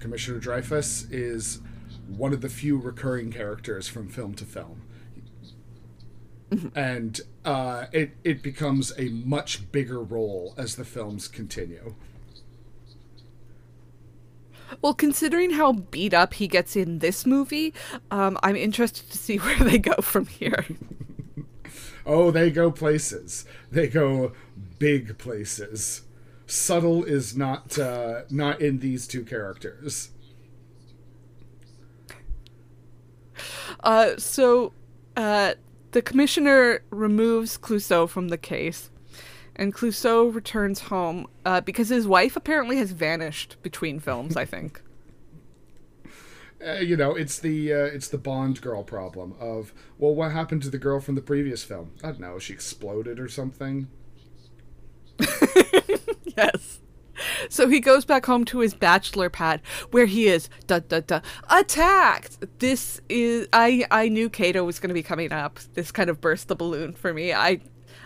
Commissioner Dreyfus is one of the few recurring characters from film to film. Mm-hmm. And uh, it, it becomes a much bigger role as the films continue. Well, considering how beat up he gets in this movie, um, I'm interested to see where they go from here. Oh, they go places. They go big places. Subtle is not uh, not in these two characters. Uh, so uh, the commissioner removes Clouseau from the case, and Clouseau returns home uh, because his wife apparently has vanished between films, I think. Uh, you know, it's the uh, it's the Bond girl problem of, well, what happened to the girl from the previous film? I don't know. She exploded or something. Yes. So he goes back home to his bachelor pad, where he is duh, duh, duh, attacked. This is I I knew Kato was going to be coming up. This kind of burst the balloon for me. I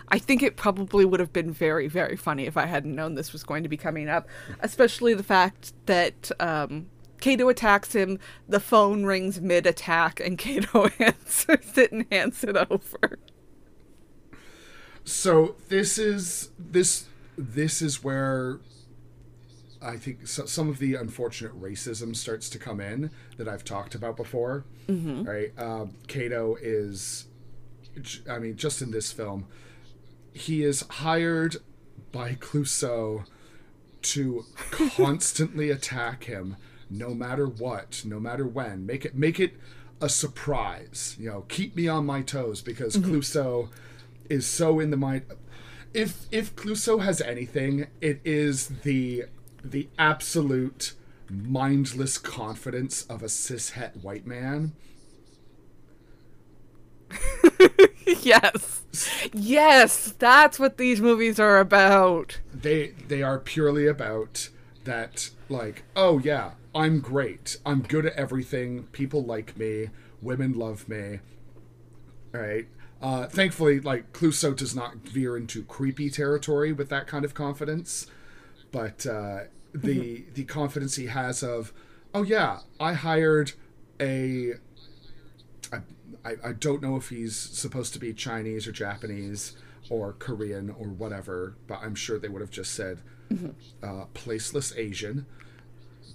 I think it probably would have been very, very funny if I hadn't known this was going to be coming up, especially the fact that um, Kato attacks him. The phone rings mid-attack, and Kato answers it and hands it over. So this is this this is where I think so, some of the unfortunate racism starts to come in that I've talked about before. Mm-hmm. Right? Um, Kato is, I mean, just in this film, he is hired by Clouseau to constantly attack him, no matter what, no matter when. Make it make it a surprise. You know, keep me on my toes, because mm-hmm. Clouseau is so in the mind. If if Clouseau has anything, it is the. the absolute mindless confidence of a cishet white man. Yes. Yes, that's what these movies are about. They they are purely about that, like, oh yeah, I'm great. I'm good at everything. People like me. Women love me. All right. Uh, thankfully, like, Clouseau does not veer into creepy territory with that kind of confidence. But uh, the mm-hmm. the confidence he has of, oh yeah, I hired a, I, I don't know if he's supposed to be Chinese or Japanese or Korean or whatever, but I'm sure they would have just said mm-hmm. uh, placeless Asian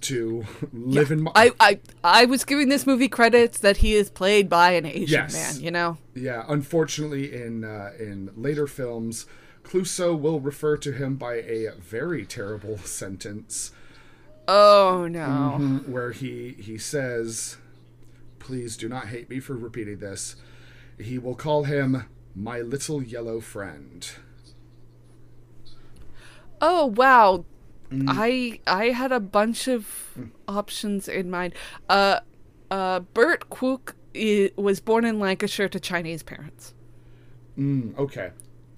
to live yeah. in my... I, I, I was giving this movie credits that he is played by an Asian yes. man, you know? Yeah, unfortunately in uh, in later films... Clouseau will refer to him by a very terrible sentence. Oh, no. Mm-hmm, where he, he says, please do not hate me for repeating this. He will call him my little yellow friend. Oh, wow. Mm. I I had a bunch of mm. options in mind. Uh, uh, Bert Kwok was born in Lancashire to Chinese parents. Mm, okay.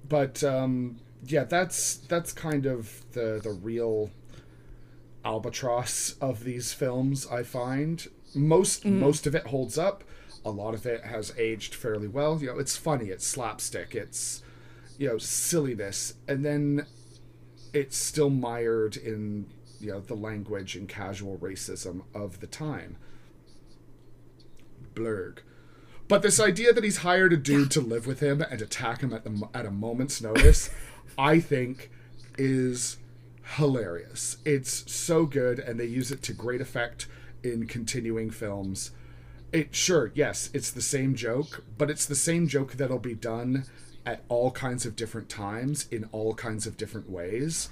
But, um, yeah, that's that's kind of the, the real albatross of these films, I find. Most mm. most of it holds up. A lot of it has aged fairly well. You know, it's funny. It's slapstick. It's, you know, silliness. And then it's still mired in, you know, the language and casual racism of the time. Blurg. But this idea that he's hired a dude to live with him and attack him at the at a moment's notice, I think, is hilarious. It's so good, and they use it to great effect in continuing films. It sure, yes, it's the same joke, but it's the same joke that'll be done at all kinds of different times in all kinds of different ways.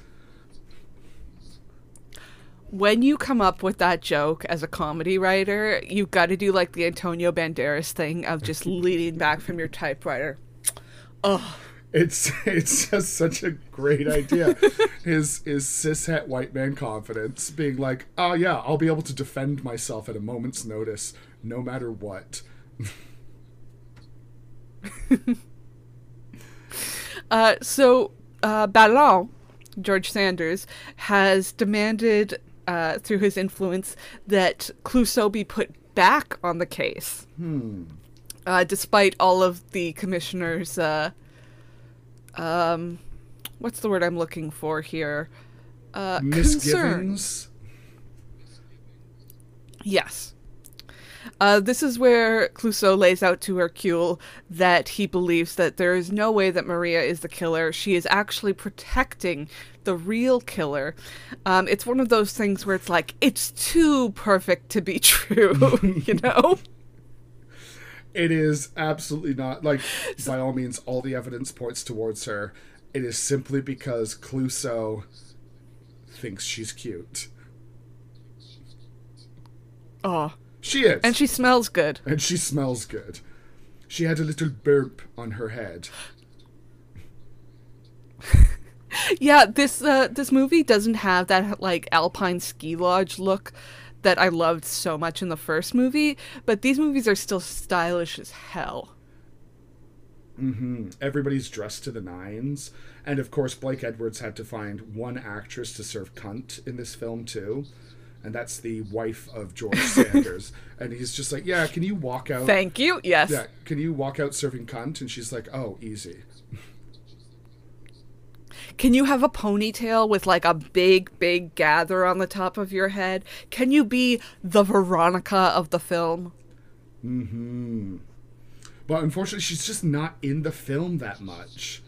When you come up with that joke as a comedy writer, you've got to do like the Antonio Banderas thing of just leaning back from your typewriter. Oh, it's it's just such a great idea. his his cishet white man confidence being like, oh yeah, I'll be able to defend myself at a moment's notice, no matter what. uh, so uh, Ballon, George Sanders, has demanded. Uh, through his influence, that Clouseau be put back on the case, hmm. uh, despite all of the commissioner's, uh, um, what's the word I'm looking for here? Uh, Misgivings? Concerns. Yes. Uh, this is where Clouseau lays out to Hercule that he believes that there is no way that Maria is the killer. She is actually protecting the real killer. Um, it's one of those things where it's like, it's too perfect to be true, you know? It is absolutely not. Like, so, by all means, all the evidence points towards her. It is simply because Clouseau thinks she's cute. Aw. She is. And she smells good. And she smells good. She had a little burp on her head. Yeah, this uh, this movie doesn't have that, like, Alpine Ski Lodge look that I loved so much in the first movie, but these movies are still stylish as hell. Mm-hmm. Everybody's dressed to the nines. And, of course, Blake Edwards had to find one actress to serve cunt in this film, too. And that's the wife of George Sanders. And he's just like, yeah, can you walk out? Thank you, yes. Yeah, can you walk out serving cunt? And she's like, oh, easy. Can you have a ponytail with, like, a big, big gather on the top of your head? Can you be the Veronica of the film? Mm-hmm. But unfortunately, she's just not in the film that much.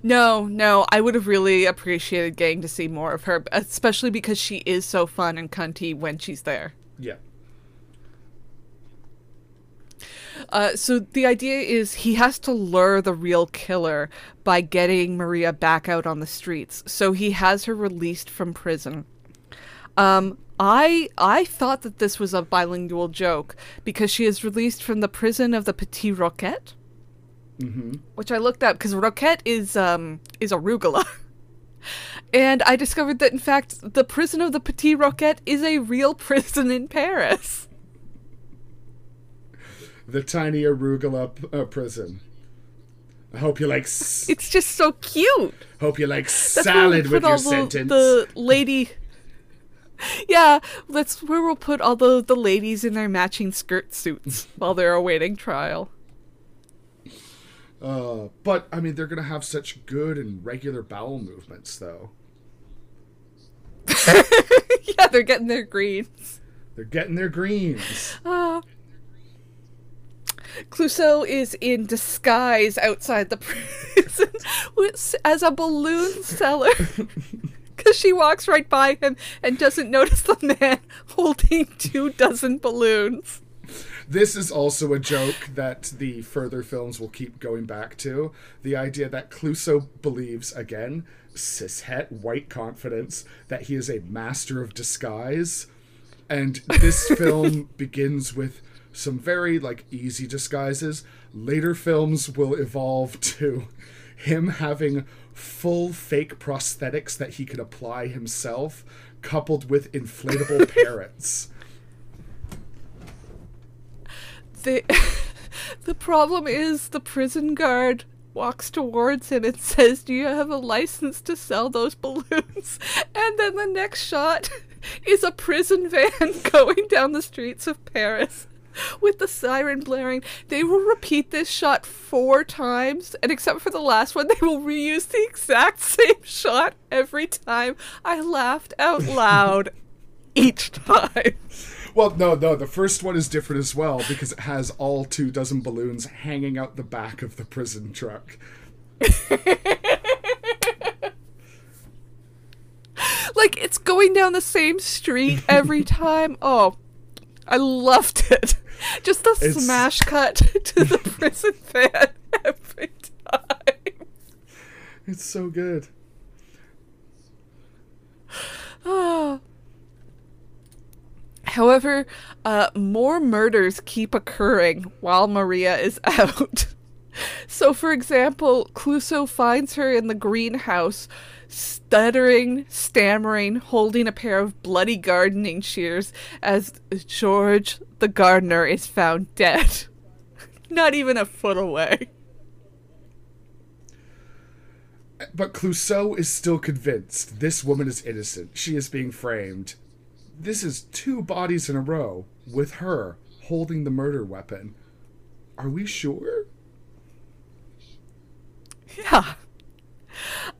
No, no. I would have really appreciated getting to see more of her, especially because she is so fun and cunty when she's there. Yeah. Uh, so the idea is he has to lure the real killer by getting Maria back out on the streets. So he has her released from prison. Um, I I thought that this was a bilingual joke because she is released from the prison of the Petit Roquette, mm-hmm. which I looked up because Roquette is um, is arugula. And I discovered that, in fact, the prison of the Petit Roquette is a real prison in Paris. The tiny arugula uh, prison. I hope you like... S- it's just so cute. Hope you like salad with your the, sentence. The lady... Yeah, that's where we'll put all the, the ladies in their matching skirt suits while they're awaiting trial. Uh, but, I mean, they're going to have such good and regular bowel movements, though. Yeah, they're getting their greens. They're getting their greens. Oh. Uh, Clouseau is in disguise outside the prison as a balloon seller because she walks right by him and doesn't notice the man holding two dozen balloons. This is also a joke that the further films will keep going back to. The idea that Clouseau believes, again, cishet white confidence, that he is a master of disguise. And this film begins with some very, like, easy disguises. Later films will evolve to him having full fake prosthetics that he can apply himself, coupled with inflatable parrots. The, the problem is the prison guard walks towards him and says, do you have a license to sell those balloons? And then the next shot is a prison van going down the streets of Paris with the siren blaring. They will repeat this shot four times, and except for the last one, they will reuse the exact same shot every time. I laughed out loud each time. Well, no, no, the first one is different as well, because it has all two dozen balloons hanging out the back of the prison truck. Like, it's going down the same street every time. Oh, I loved it. Just the it's... smash cut to the prison van every time. It's so good. Oh. However, uh, more murders keep occurring while Maria is out. So, for example, Clouseau finds her in the greenhouse, stuttering, stammering, holding a pair of bloody gardening shears as George the gardener is found dead. Not even a foot away. But Clouseau is still convinced this woman is innocent. She is being framed. This is two bodies in a row with her holding the murder weapon. Are we sure? Yeah.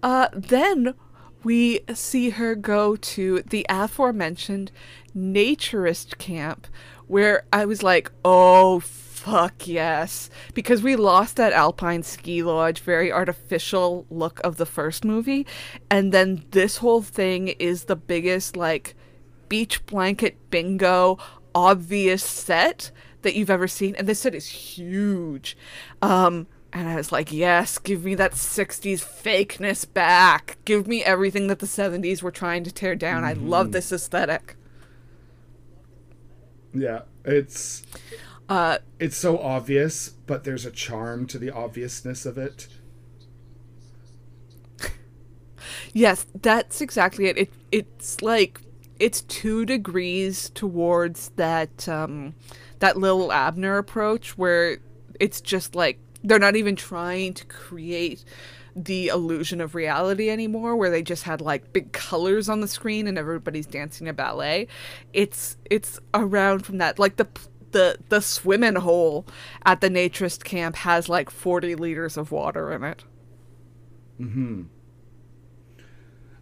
Uh, then we see her go to the aforementioned naturist camp, where I was like, oh, fuck yes. Because we lost that Alpine Ski Lodge, very artificial look of the first movie. And then this whole thing is the biggest, like, beach blanket bingo obvious set that you've ever seen. And this set is huge. Um, and I was like, yes, give me that sixties fakeness back. Give me everything that the seventies were trying to tear down. Mm-hmm. I love this aesthetic. Yeah, it's... Uh, it's so obvious, but there's a charm to the obviousness of it. Yes, that's exactly it. It it's like it's two degrees towards that um, that Lil Abner approach, where it's just like they're not even trying to create the illusion of reality anymore, where they just had like big colors on the screen and everybody's dancing a ballet. It's it's around from that, like the. The, the swimming hole at the naturist camp has like forty liters of water in it. Mm-hmm.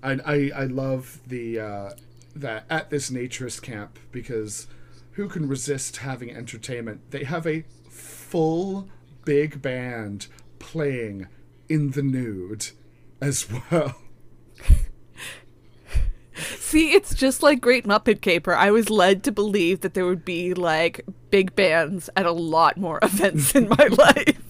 I, I, I love the, uh, that at this naturist camp, because who can resist having entertainment? They have a full big band playing in the nude as well. See, it's just like Great Muppet Caper. I was led to believe that there would be, like, big bands at a lot more events in my life.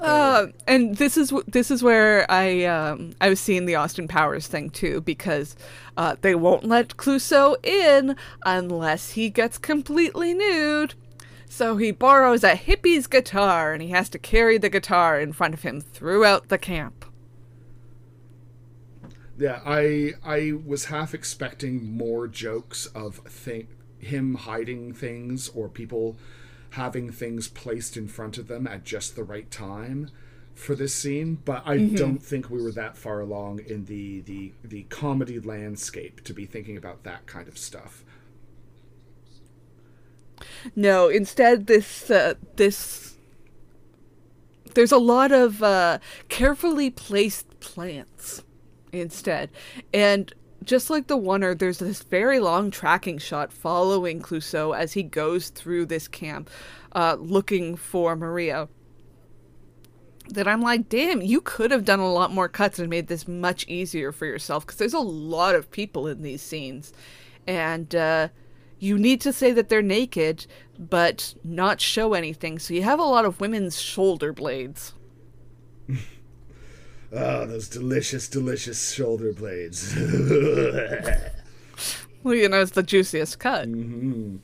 Uh, and this is this is where I um, I was seeing the Austin Powers thing, too, because uh, they won't let Clouseau in unless he gets completely nude. So he borrows a hippie's guitar, and he has to carry the guitar in front of him throughout the camp. Yeah, I I was half expecting more jokes of thi- him hiding things or people having things placed in front of them at just the right time for this scene, but I mm-hmm. don't think we were that far along in the, the, the comedy landscape to be thinking about that kind of stuff. No, instead this uh, this there's a lot of uh, carefully placed plants instead. And just like the oneer, there's this very long tracking shot following Clouseau as he goes through this camp uh, looking for Maria. That I'm like, damn, you could have done a lot more cuts and made this much easier for yourself, because there's a lot of people in these scenes. And uh, you need to say that they're naked, but not show anything. So you have a lot of women's shoulder blades. Oh, those delicious, delicious shoulder blades. Well, you know, it's the juiciest cut. Mm-hmm.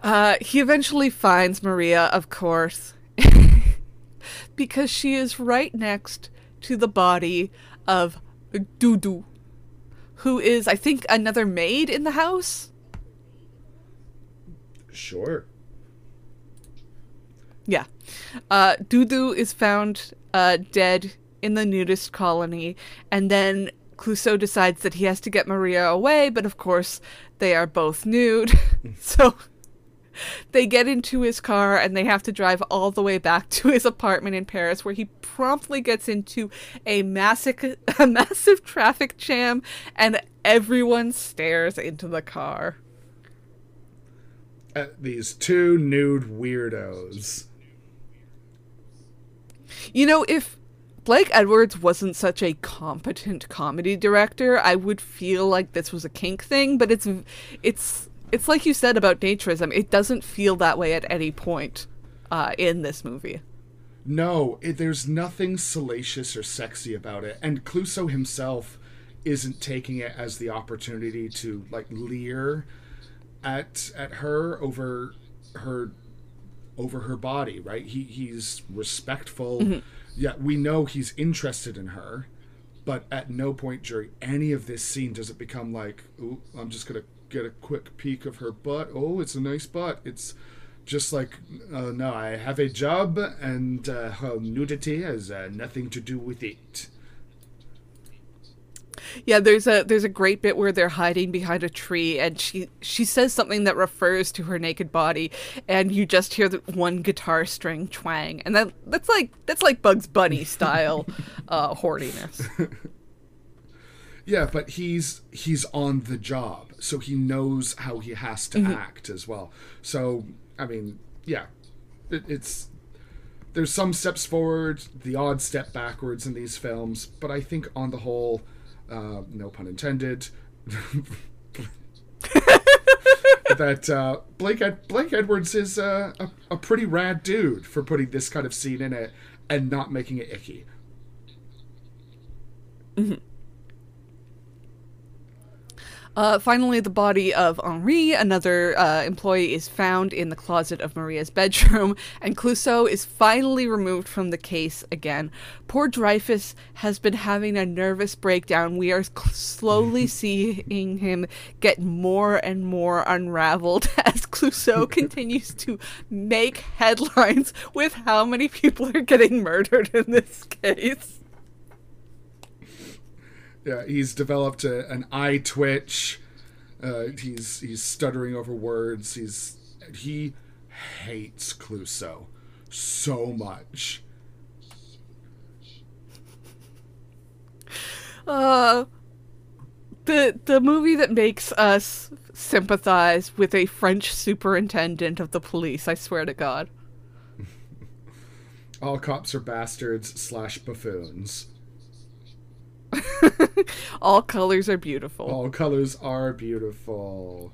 Uh, he eventually finds Maria, of course, because she is right next to the body of Dudu, who is, I think, another maid in the house? Sure. Yeah. Uh, Dudu is found uh, dead in the nudist colony, and then Clouseau decides that he has to get Maria away, but of course they are both nude. So they get into his car and they have to drive all the way back to his apartment in Paris, where he promptly gets into a massive, a massive traffic jam and everyone stares into the car. At these two nude weirdos. You know, if Blake Edwards wasn't such a competent comedy director, I would feel like this was a kink thing, but it's it's it's like you said about naturism. It doesn't feel that way at any point uh, in this movie. No, it, there's nothing salacious or sexy about it. And Clouseau himself isn't taking it as the opportunity to, like, leer at at her over her... over her body, right? He he's respectful. Mm-hmm. Yeah, we know he's interested in her, but at no point during any of this scene does it become like, ooh, I'm just gonna get a quick peek of her butt. Oh, it's a nice butt. It's just like, uh, no, I have a job, and uh, her nudity has uh, nothing to do with it. Yeah, there's a there's a great bit where they're hiding behind a tree, and she she says something that refers to her naked body, and you just hear the one guitar string twang, and that that's like that's like Bugs Bunny style uh, horniness. Yeah, but he's he's on the job, so he knows how he has to mm-hmm. act as well. So I mean, yeah, it, it's there's some steps forward, the odd step backwards in these films, but I think on the whole, uh, no pun intended, that uh, Blake Ed- Blake Edwards is uh, a, a pretty rad dude for putting this kind of scene in it and not making it icky. Mm-hmm. Uh, finally, the body of Henri, another uh, employee, is found in the closet of Maria's bedroom, and Clouseau is finally removed from the case again. Poor Dreyfus has been having a nervous breakdown. We are cl- slowly seeing him get more and more unraveled as Clouseau continues to make headlines with how many people are getting murdered in this case. Yeah, he's developed a, an eye twitch. Uh, he's he's stuttering over words. He's he hates Clouseau so much. Uh, the the movie that makes us sympathize with a French superintendent of the police. I swear to God. All cops are bastards slash buffoons. All colors are beautiful. All colors are beautiful.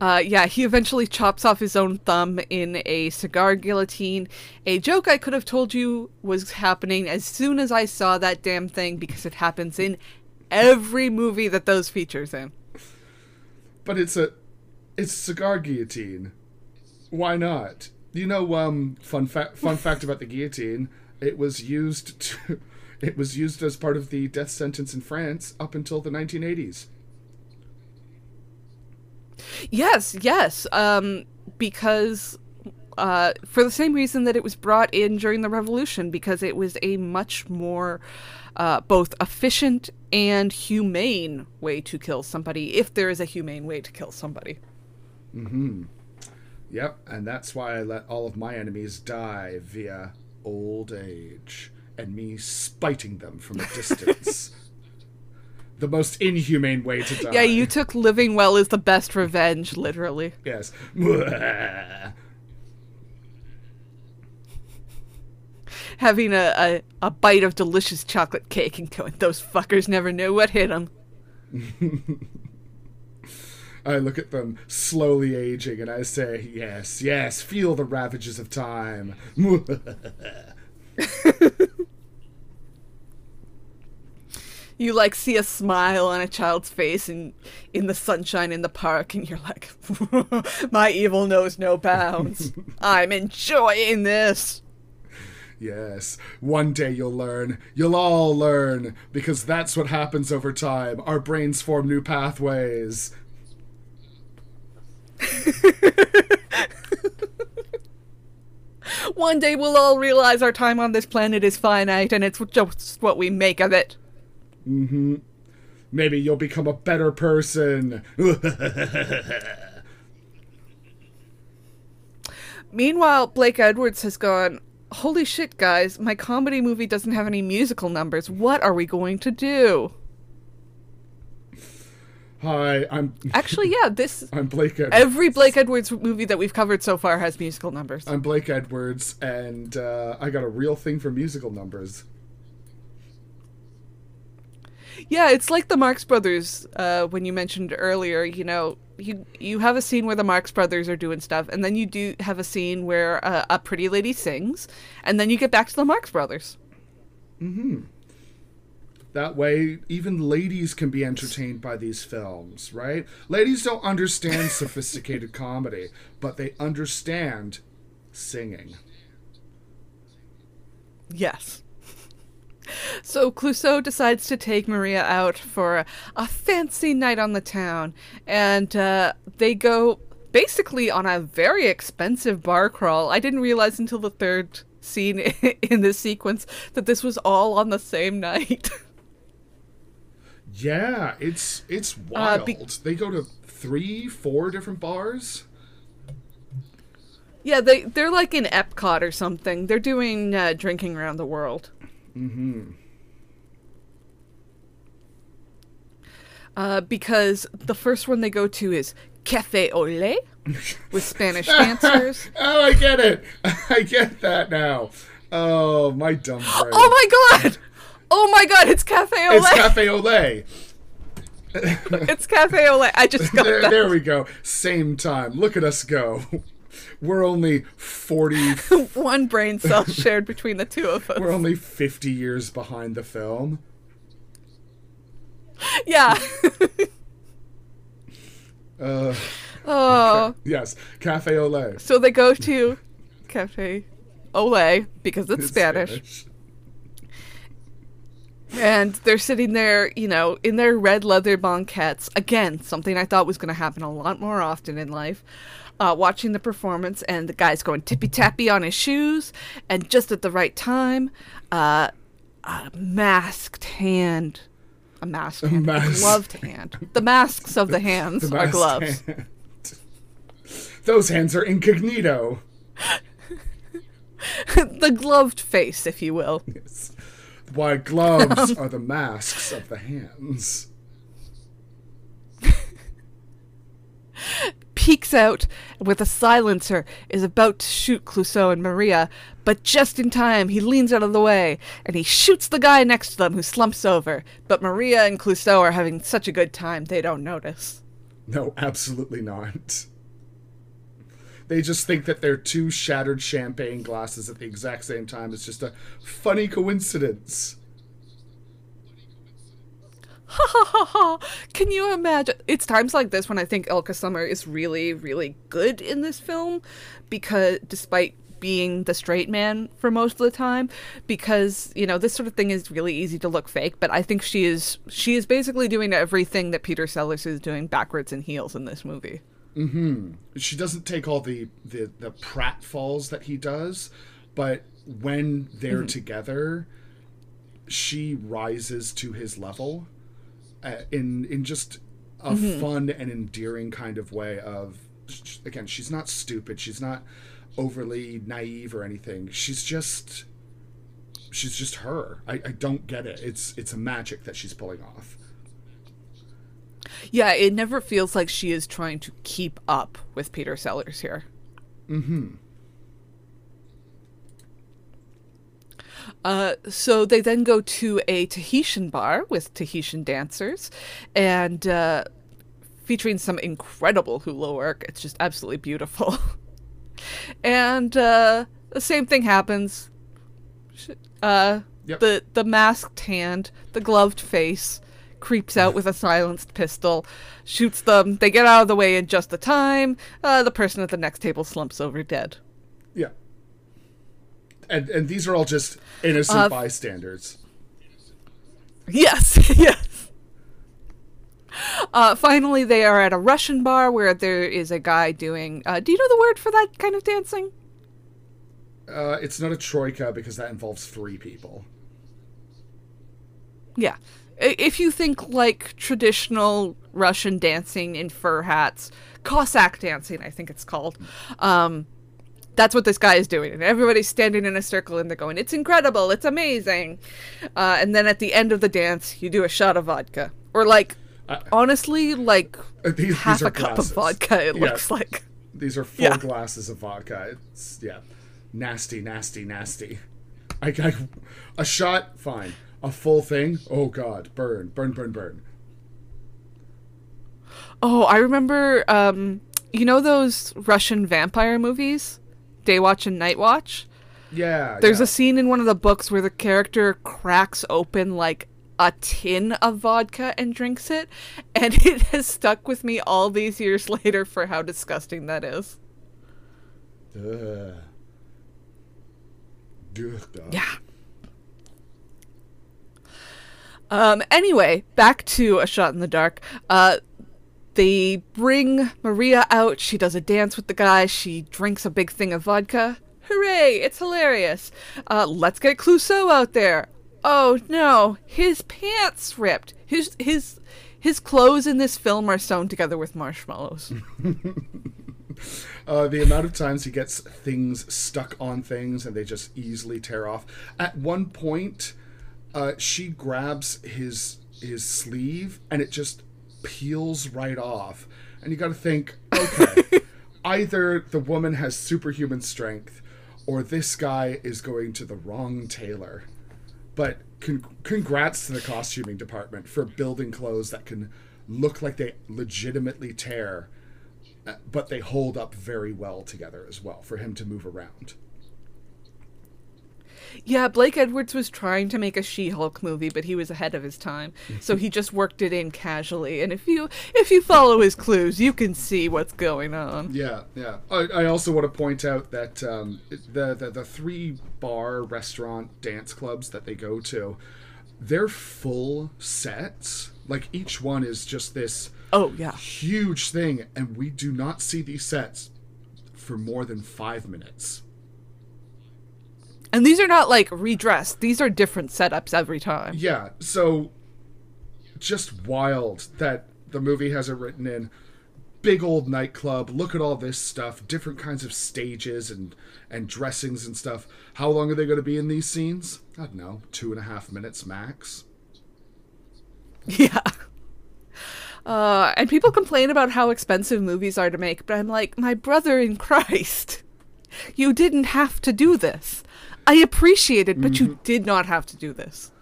Uh, yeah, he eventually chops off his own thumb in a cigar guillotine. A joke I could have told you was happening as soon as I saw that damn thing, because it happens in every movie that those features in. But it's a, it's a cigar guillotine. Why not? You know, um, fun fa- fun fact about the guillotine. It was used to, it was used as part of the death sentence in France up until the nineteen eighties. Yes, yes, um, because uh, for the same reason that it was brought in during the Revolution, because it was a much more uh, both efficient and humane way to kill somebody, if there is a humane way to kill somebody. Mm-hmm. Yep, and that's why I let all of my enemies die via old age and me spiting them from a distance. The most inhumane way to die. Yeah, you took living well as the best revenge, literally. Yes. Having a, a, a bite of delicious chocolate cake and going, those fuckers never knew what hit them. I look at them slowly aging, and I say, yes, yes, feel the ravages of time. You, like, see a smile on a child's face in, in the sunshine in the park, and you're like, my evil knows no bounds. I'm enjoying this. Yes, one day you'll learn. You'll all learn, because that's what happens over time. Our brains form new pathways. One day we'll all realize our time on this planet is finite, and it's just what we make of it. Mm-hmm. Maybe you'll become a better person. Meanwhile, Blake Edwards has gone, holy shit, guys, my comedy movie doesn't have any musical numbers. What are we going to do? Hi, I'm... Actually, yeah, this... I'm Blake Edwards. Every Blake Edwards movie that we've covered so far has musical numbers. I'm Blake Edwards, and uh, I got a real thing for musical numbers. Yeah, it's like the Marx Brothers, uh, when you mentioned earlier, you know, you you have a scene where the Marx Brothers are doing stuff, and then you do have a scene where uh, a pretty lady sings, and then you get back to the Marx Brothers. Mm-hmm. That way, even ladies can be entertained by these films, right? Ladies don't understand sophisticated comedy, but they understand singing. Yes. So Clouseau decides to take Maria out for a, a fancy night on the town, and uh, they go basically on a very expensive bar crawl. I didn't realize until the third scene in this sequence that this was all on the same night. Yeah, it's it's wild. Uh, be- they go to three, four different bars. Yeah, they they're like in Epcot or something. They're doing uh, drinking around the world. Mm-hmm. Uh, because the first one they go to is Café au lait, with Spanish dancers. Oh, I get it. I get that now. Oh, my dumb brain. Oh, my God. Oh, my God. It's Cafe Olé. It's Cafe Olé. It's Cafe Olé. I just got there, that. There we go. Same time. Look at us go. We're only forty... One brain cell shared between the two of us. We're only fifty years behind the film. Yeah. uh, oh. Okay. Yes. Cafe Olé. So they go to Cafe Olé because it's, it's Spanish. Spanish. And they're sitting there, you know, in their red leather banquettes. Again, something I thought was going to happen a lot more often in life. Uh, watching the performance, and the guy's going tippy-tappy on his shoes, and just at the right time, uh, a masked hand. A masked hand. A, mask. a gloved hand. The masks of the hands the are gloves. Hand. Those hands are incognito. The gloved face, if you will. Yes. Why gloves um. are the masks of the hands. Peeks out with a silencer, is about to shoot Clouseau and Maria, but just in time he leans out of the way and he shoots the guy next to them who slumps over. But Maria and Clouseau are having such a good time they don't notice. No, absolutely not. They just think that they're two shattered champagne glasses at the exact same time. It's just a funny coincidence. Ha ha ha ha! Can you imagine? It's times like this when I think Elke Sommer is really, really good in this film, because despite being the straight man for most of the time, because, you know, this sort of thing is really easy to look fake, but I think she is she is basically doing everything that Peter Sellers is doing backwards and heels in this movie. Mm-hmm. She doesn't take all the, the, the pratfalls that he does, but when they're mm-hmm. together, she rises to his level. Uh, in in just a mm-hmm. fun and endearing kind of way of, sh- again, she's not stupid. She's not overly naive or anything. She's just, she's just her. I, I don't get it. It's, it's a magic that she's pulling off. Yeah, it never feels like she is trying to keep up with Peter Sellers here. Mm-hmm. Uh, so they then go to a Tahitian bar with Tahitian dancers and uh, featuring some incredible hula work. It's just absolutely beautiful. And uh, the same thing happens. Uh, yep. the, the masked hand, the gloved face, creeps out with a silenced pistol, shoots them. They get out of the way in just the time. Uh, the person at the next table slumps over dead. Yeah. And, and these are all just innocent uh, bystanders. Yes, yes. Uh, finally, they are at a Russian bar where there is a guy doing... Uh, do you know the word for that kind of dancing? Uh, it's not a troika because that involves three people. Yeah. If you think like traditional Russian dancing in fur hats, Cossack dancing, I think it's called, um... that's what this guy is doing. And everybody's standing in a circle and they're going, it's incredible, it's amazing. Uh, and then at the end of the dance, you do a shot of vodka. Or like, uh, honestly, like these, half these a glasses. Cup of vodka, it yeah. looks like. These are four yeah. glasses of vodka. It's, yeah. Nasty, nasty, nasty. I, I, a shot, fine. A full thing, oh God, burn, burn, burn, burn. Oh, I remember, um, you know those Russian vampire movies? Day Watch and Night Watch. Yeah. There's yeah. a scene in one of the books where the character cracks open like a tin of vodka and drinks it, and it has stuck with me all these years later for how disgusting that is. Ugh. Yeah. Um. Anyway, back to A Shot in the Dark. Uh. They bring Maria out. She does a dance with the guy. She drinks a big thing of vodka. Hooray! It's hilarious. Uh, let's get Clouseau out there. Oh no, his pants ripped. His his his clothes in this film are sewn together with marshmallows. uh, the amount of times he gets things stuck on things and they just easily tear off. At one point, uh, she grabs his his sleeve and it just peels right off, and you got to think, okay, either the woman has superhuman strength or this guy is going to the wrong tailor. But con- congrats to the costuming department for building clothes that can look like they legitimately tear, but they hold up very well together as well for him to move around. Yeah, Blake Edwards was trying to make a She-Hulk movie, but he was ahead of his time. So he just worked it in casually. And if you if you follow his clues, you can see what's going on. Yeah, yeah. I, I also want to point out that um, the, the, the three bar, restaurant, dance clubs that they go to, they're full sets. Like, each one is just this oh, yeah. huge thing. And we do not see these sets for more than five minutes. And these are not, like, redressed. These are different setups every time. Yeah, so just wild that the movie has it written in. Big old nightclub. Look at all this stuff. Different kinds of stages and, and dressings and stuff. How long are they going to be in these scenes? I don't know. Two and a half minutes max. Yeah. Uh, and people complain about how expensive movies are to make. But I'm like, my brother in Christ, you didn't have to do this. I appreciate it, but mm-hmm. you did not have to do this.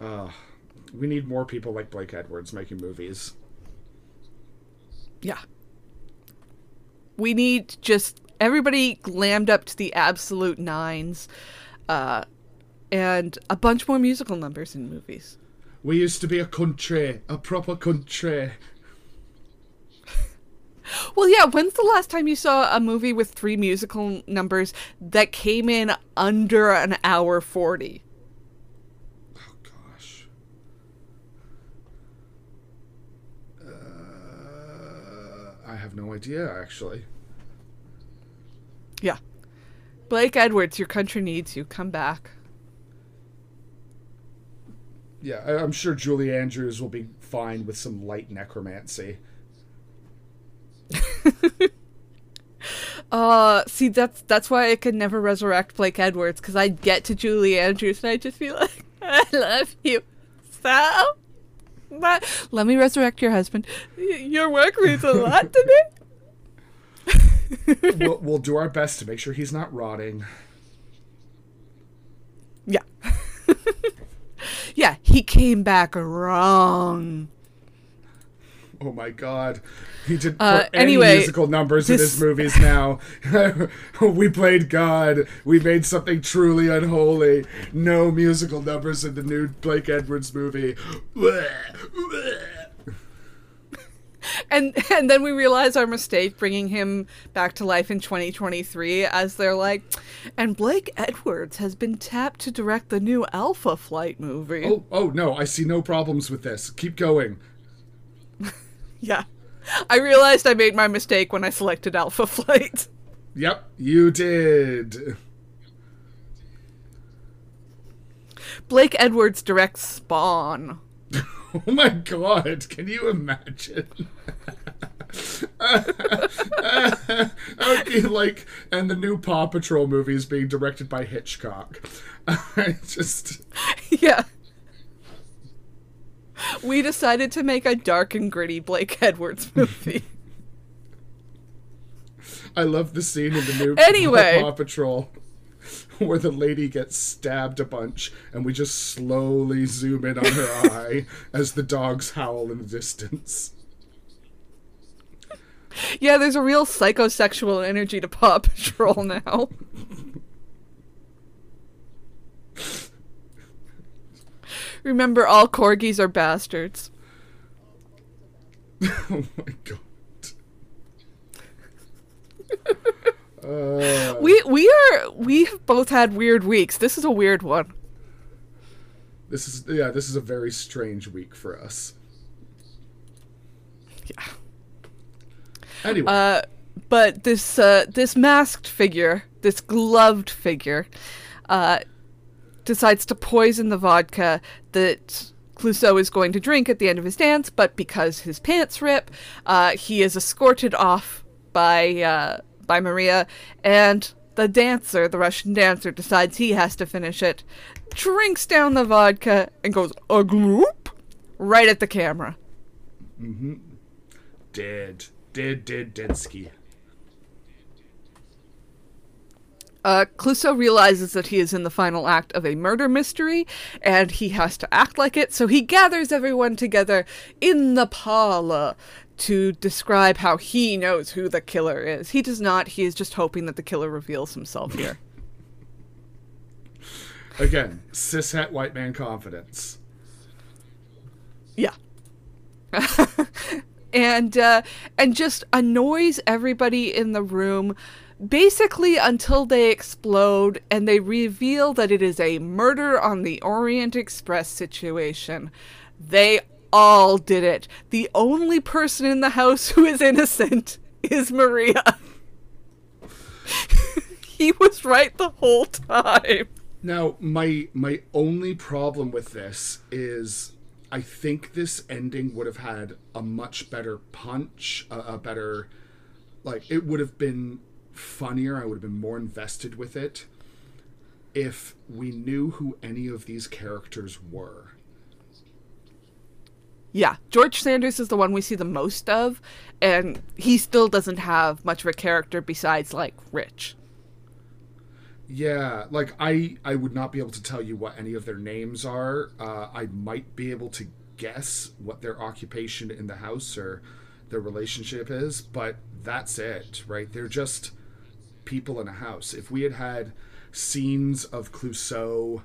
Uh, we need more people like Blake Edwards making movies. Yeah. We need just everybody glammed up to the absolute nines, uh, and a bunch more musical numbers in movies. We used to be a country, a proper country. Well, yeah, when's the last time you saw a movie with three musical numbers that came in under an hour forty? Oh, gosh. Uh, I have no idea, actually. Yeah. Blake Edwards, your country needs you. Come back. Yeah, I'm sure Julie Andrews will be fine with some light necromancy. uh see that's that's why I could never resurrect Blake Edwards, because I'd get to Julie Andrews and I'd just be like, I love you so much. Let me resurrect your husband. Your work means a lot to me. we'll, we'll do our best to make sure he's not rotting. Yeah. Yeah, he came back wrong. Oh my God. He didn't uh, put any anyway, musical numbers this... in his movies now. We played God. We made something truly unholy. No musical numbers in the new Blake Edwards movie. And and then we realize our mistake bringing him back to life in twenty twenty-three as they're like, and Blake Edwards has been tapped to direct the new Alpha Flight movie. Oh, oh no, I see no problems with this. Keep going. Yeah. I realized I made my mistake when I selected Alpha Flight. Yep, you did. Blake Edwards directs Spawn. Oh my God, can you imagine? That would be like, and the new Paw Patrol movie is being directed by Hitchcock. I just... Yeah. We decided to make a dark and gritty Blake Edwards movie. I love the scene in the new anyway. Paw Patrol where the lady gets stabbed a bunch and we just slowly zoom in on her eye as the dogs howl in the distance. Yeah, there's a real psychosexual energy to Paw Patrol now. Remember, all corgis are bastards. Oh my God. uh. We we are we have both had weird weeks. This is a weird one. This is yeah. This is a very strange week for us. Yeah. Anyway. Uh, but this uh, this masked figure, this gloved figure, uh. decides to poison the vodka that Clouseau is going to drink at the end of his dance, but because his pants rip, uh, he is escorted off by uh, by Maria, and the dancer, the Russian dancer, decides he has to finish it, drinks down the vodka, and goes a gloop right at the camera. Mm-hmm. Dead. Dead, dead, dead ski. Uh, Clouseau realizes that he is in the final act of a murder mystery, and he has to act like it, so he gathers everyone together in the parlor to describe how he knows who the killer is. He does not. He is just hoping that the killer reveals himself here. Again, cishet white man confidence. Yeah. and uh, and just annoys everybody in the room, basically until they explode and they reveal that it is a Murder on the Orient Express situation. They all did it. The only person in the house who is innocent is Maria. He was right the whole time. Now, my my only problem with this is I think this ending would have had a much better punch, a, a better, like, it would have been funnier. I would have been more invested with it if we knew who any of these characters were. Yeah, George Sanders is the one we see the most of, and he still doesn't have much of a character besides, like, Rich. Yeah, like, I, I would not be able to tell you what any of their names are. Uh, I might be able to guess what their occupation in the house or their relationship is, but that's it, right? They're just people in a house. If we had had scenes of Clouseau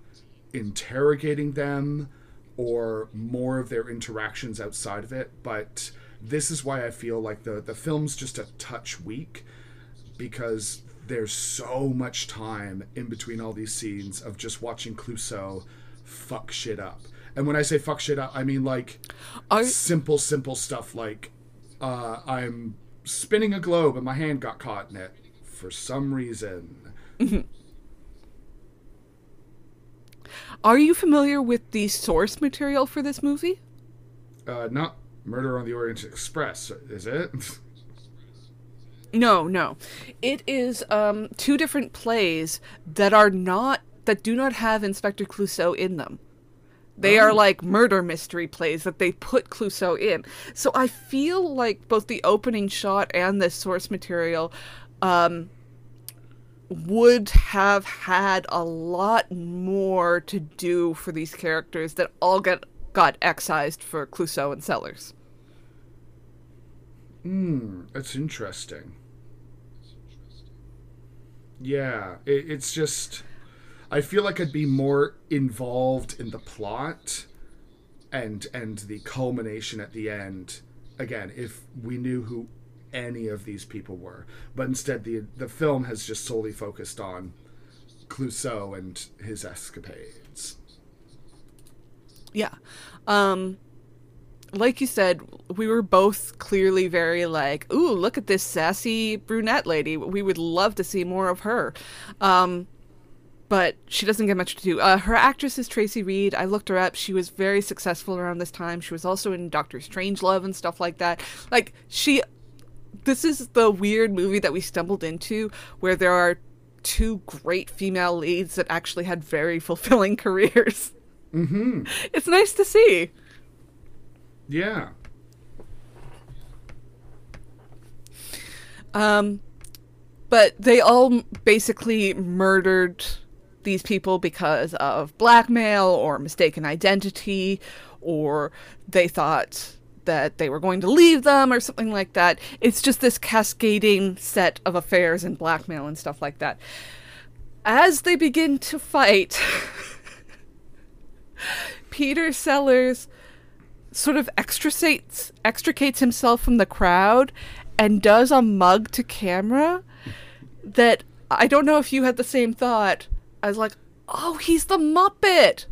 interrogating them or more of their interactions outside of it, but this is why I feel like the, the film's just a touch weak, because there's so much time in between all these scenes of just watching Clouseau fuck shit up. And when I say fuck shit up, I mean, like, I... simple, simple stuff like, uh, I'm spinning a globe and my hand got caught in it for some reason. Mm-hmm. Are you familiar with the source material for this movie? Uh, not Murder on the Orient Express, is it? No, no. It is um, two different plays that are not, that do not have Inspector Clouseau in them. They oh. are like murder mystery plays that they put Clouseau in. So I feel like both the opening shot and the source material um, would have had a lot more to do for these characters that all got, got excised for Clouseau and Sellers. Hmm, that's interesting. Yeah, it, it's just... I feel like I'd be more involved in the plot and and the culmination at the end, again, if we knew who any of these people were. But instead, the the film has just solely focused on Clouseau and his escapades. Yeah. Um... Like you said, we were both clearly very like, ooh, look at this sassy brunette lady. We would love to see more of her. Um, but she doesn't get much to do. Uh, her actress is Tracy Reed. I looked her up. She was very successful around this time. She was also in Doctor Strangelove and stuff like that. Like, she... This is the weird movie that we stumbled into where there are two great female leads that actually had very fulfilling careers. Mm-hmm. It's nice to see. Yeah. Um, but they all basically murdered these people because of blackmail or mistaken identity, or they thought that they were going to leave them or something like that. It's just this cascading set of affairs and blackmail and stuff like that. As they begin to fight, Peter Sellers sort of extricates extricates himself from the crowd and does a mug to camera that, I don't know if you had the same thought. I was like, oh, he's the Muppet.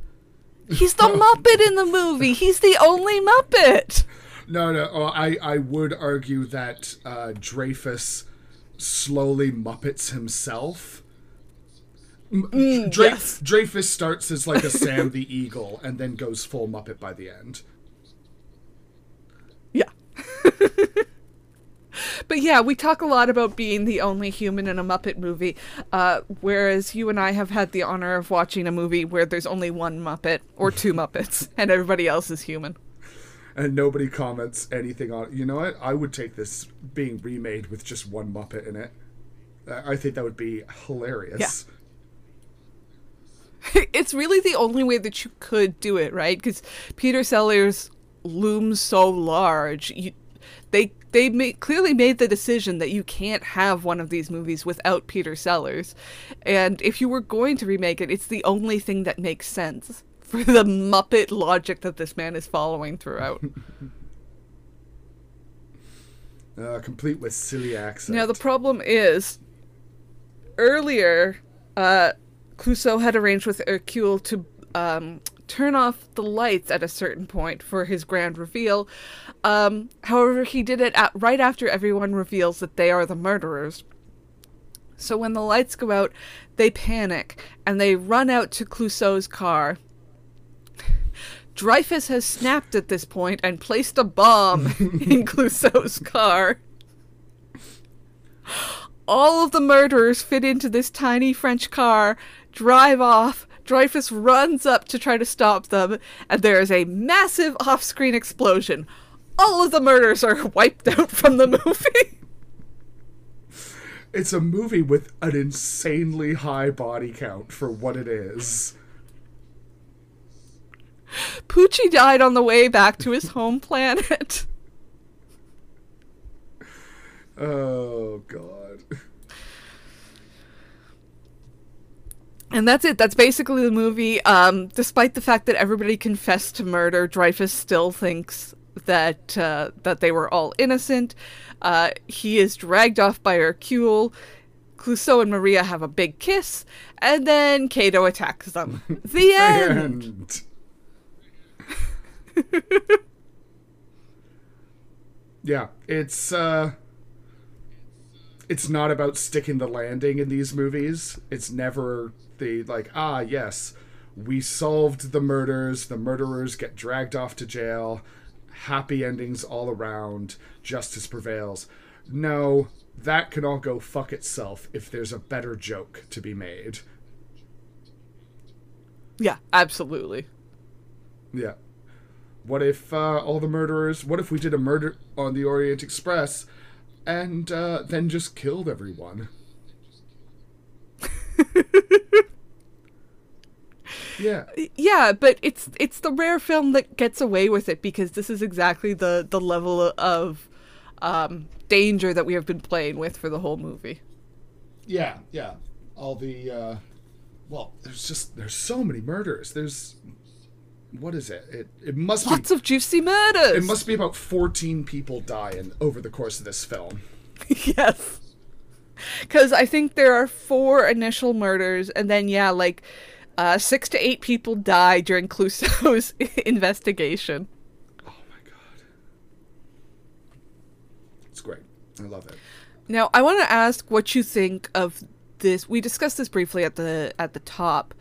He's the Muppet in the movie. He's the only Muppet. No, no. Oh, I, I would argue that uh, Dreyfus slowly Muppets himself. Mm, Dre- yes. Dreyfus starts as like a Sam the Eagle and then goes full Muppet by the end. Yeah. But yeah, we talk a lot about being the only human in a Muppet movie, uh, whereas you and I have had the honor of watching a movie where there's only one Muppet or two Muppets and everybody else is human. and nobody comments anything on it. You know what? I would take this being remade with just one Muppet in it. I think that would be hilarious. Yeah. It's really the only way that you could do it, right? Because Peter Sellers looms so large. You, they they made, clearly made the decision that you can't have one of these movies without Peter Sellers. And if you were going to remake it, it's the only thing that makes sense for the Muppet logic that this man is following throughout. uh, complete with silly accent. Now, the problem is, earlier... Uh, Clouseau had arranged with Hercule to um, turn off the lights at a certain point for his grand reveal. Um, however, he did it at, right after everyone reveals that they are the murderers. So when the lights go out, they panic, and they run out to Clouseau's car. Dreyfus has snapped at this point and placed a bomb in Clouseau's car. All of the murderers fit into this tiny French car, drive off. Dreyfus runs up to try to stop them, and there is a massive off-screen explosion. All of the murders are wiped out from the movie. It's a movie with an insanely high body count for what it is. Poochie died on the way back to his home planet. Oh, God. And that's it. That's basically the movie. Um, despite the fact that everybody confessed to murder, Dreyfus still thinks that uh, that they were all innocent. Uh, he is dragged off by Hercule. Clouseau and Maria have a big kiss. And then Cato attacks them. The end! The end. Yeah, it's... Uh... It's not about sticking the landing in these movies. It's never the, like, ah, yes, we solved the murders. The murderers get dragged off to jail. Happy endings all around. Justice prevails. No, that can all go fuck itself if there's a better joke to be made. Yeah, absolutely. Yeah. What if uh, all the murderers... What if we did a Murder on the Orient Express... And uh, then just killed everyone. Yeah. Yeah, but it's it's the rare film that gets away with it because this is exactly the, the level of um, danger that we have been playing with for the whole movie. Yeah, yeah. All the, uh, well, there's just, there's so many murders. There's, what is it? It it must be lots of juicy murders. It must be about fourteen people die in, over the course of this film. Yes, because I think there are four initial murders, and then yeah, like uh, six to eight people die during Clouseau's investigation. Oh my God, it's great. I love it. Now I want to ask what you think of this. We discussed this briefly at the at the top.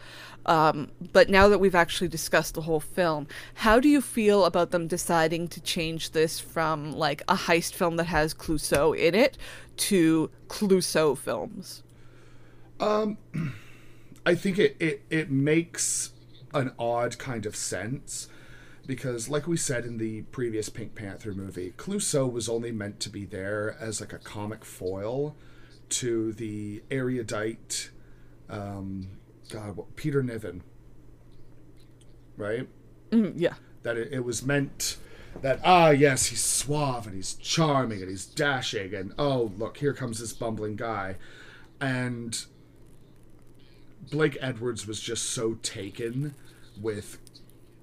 Um, but now that we've actually discussed the whole film, how do you feel about them deciding to change this from, like, a heist film that has Clouseau in it to Clouseau films? Um, I think it, it, it makes an odd kind of sense because, like we said in the previous Pink Panther movie, Clouseau was only meant to be there as, like, a comic foil to the erudite, um... God, what, Peter Niven, right? Mm, yeah. That it, it was meant that, ah, yes, he's suave and he's charming and he's dashing and, oh, look, here comes this bumbling guy. And Blake Edwards was just so taken with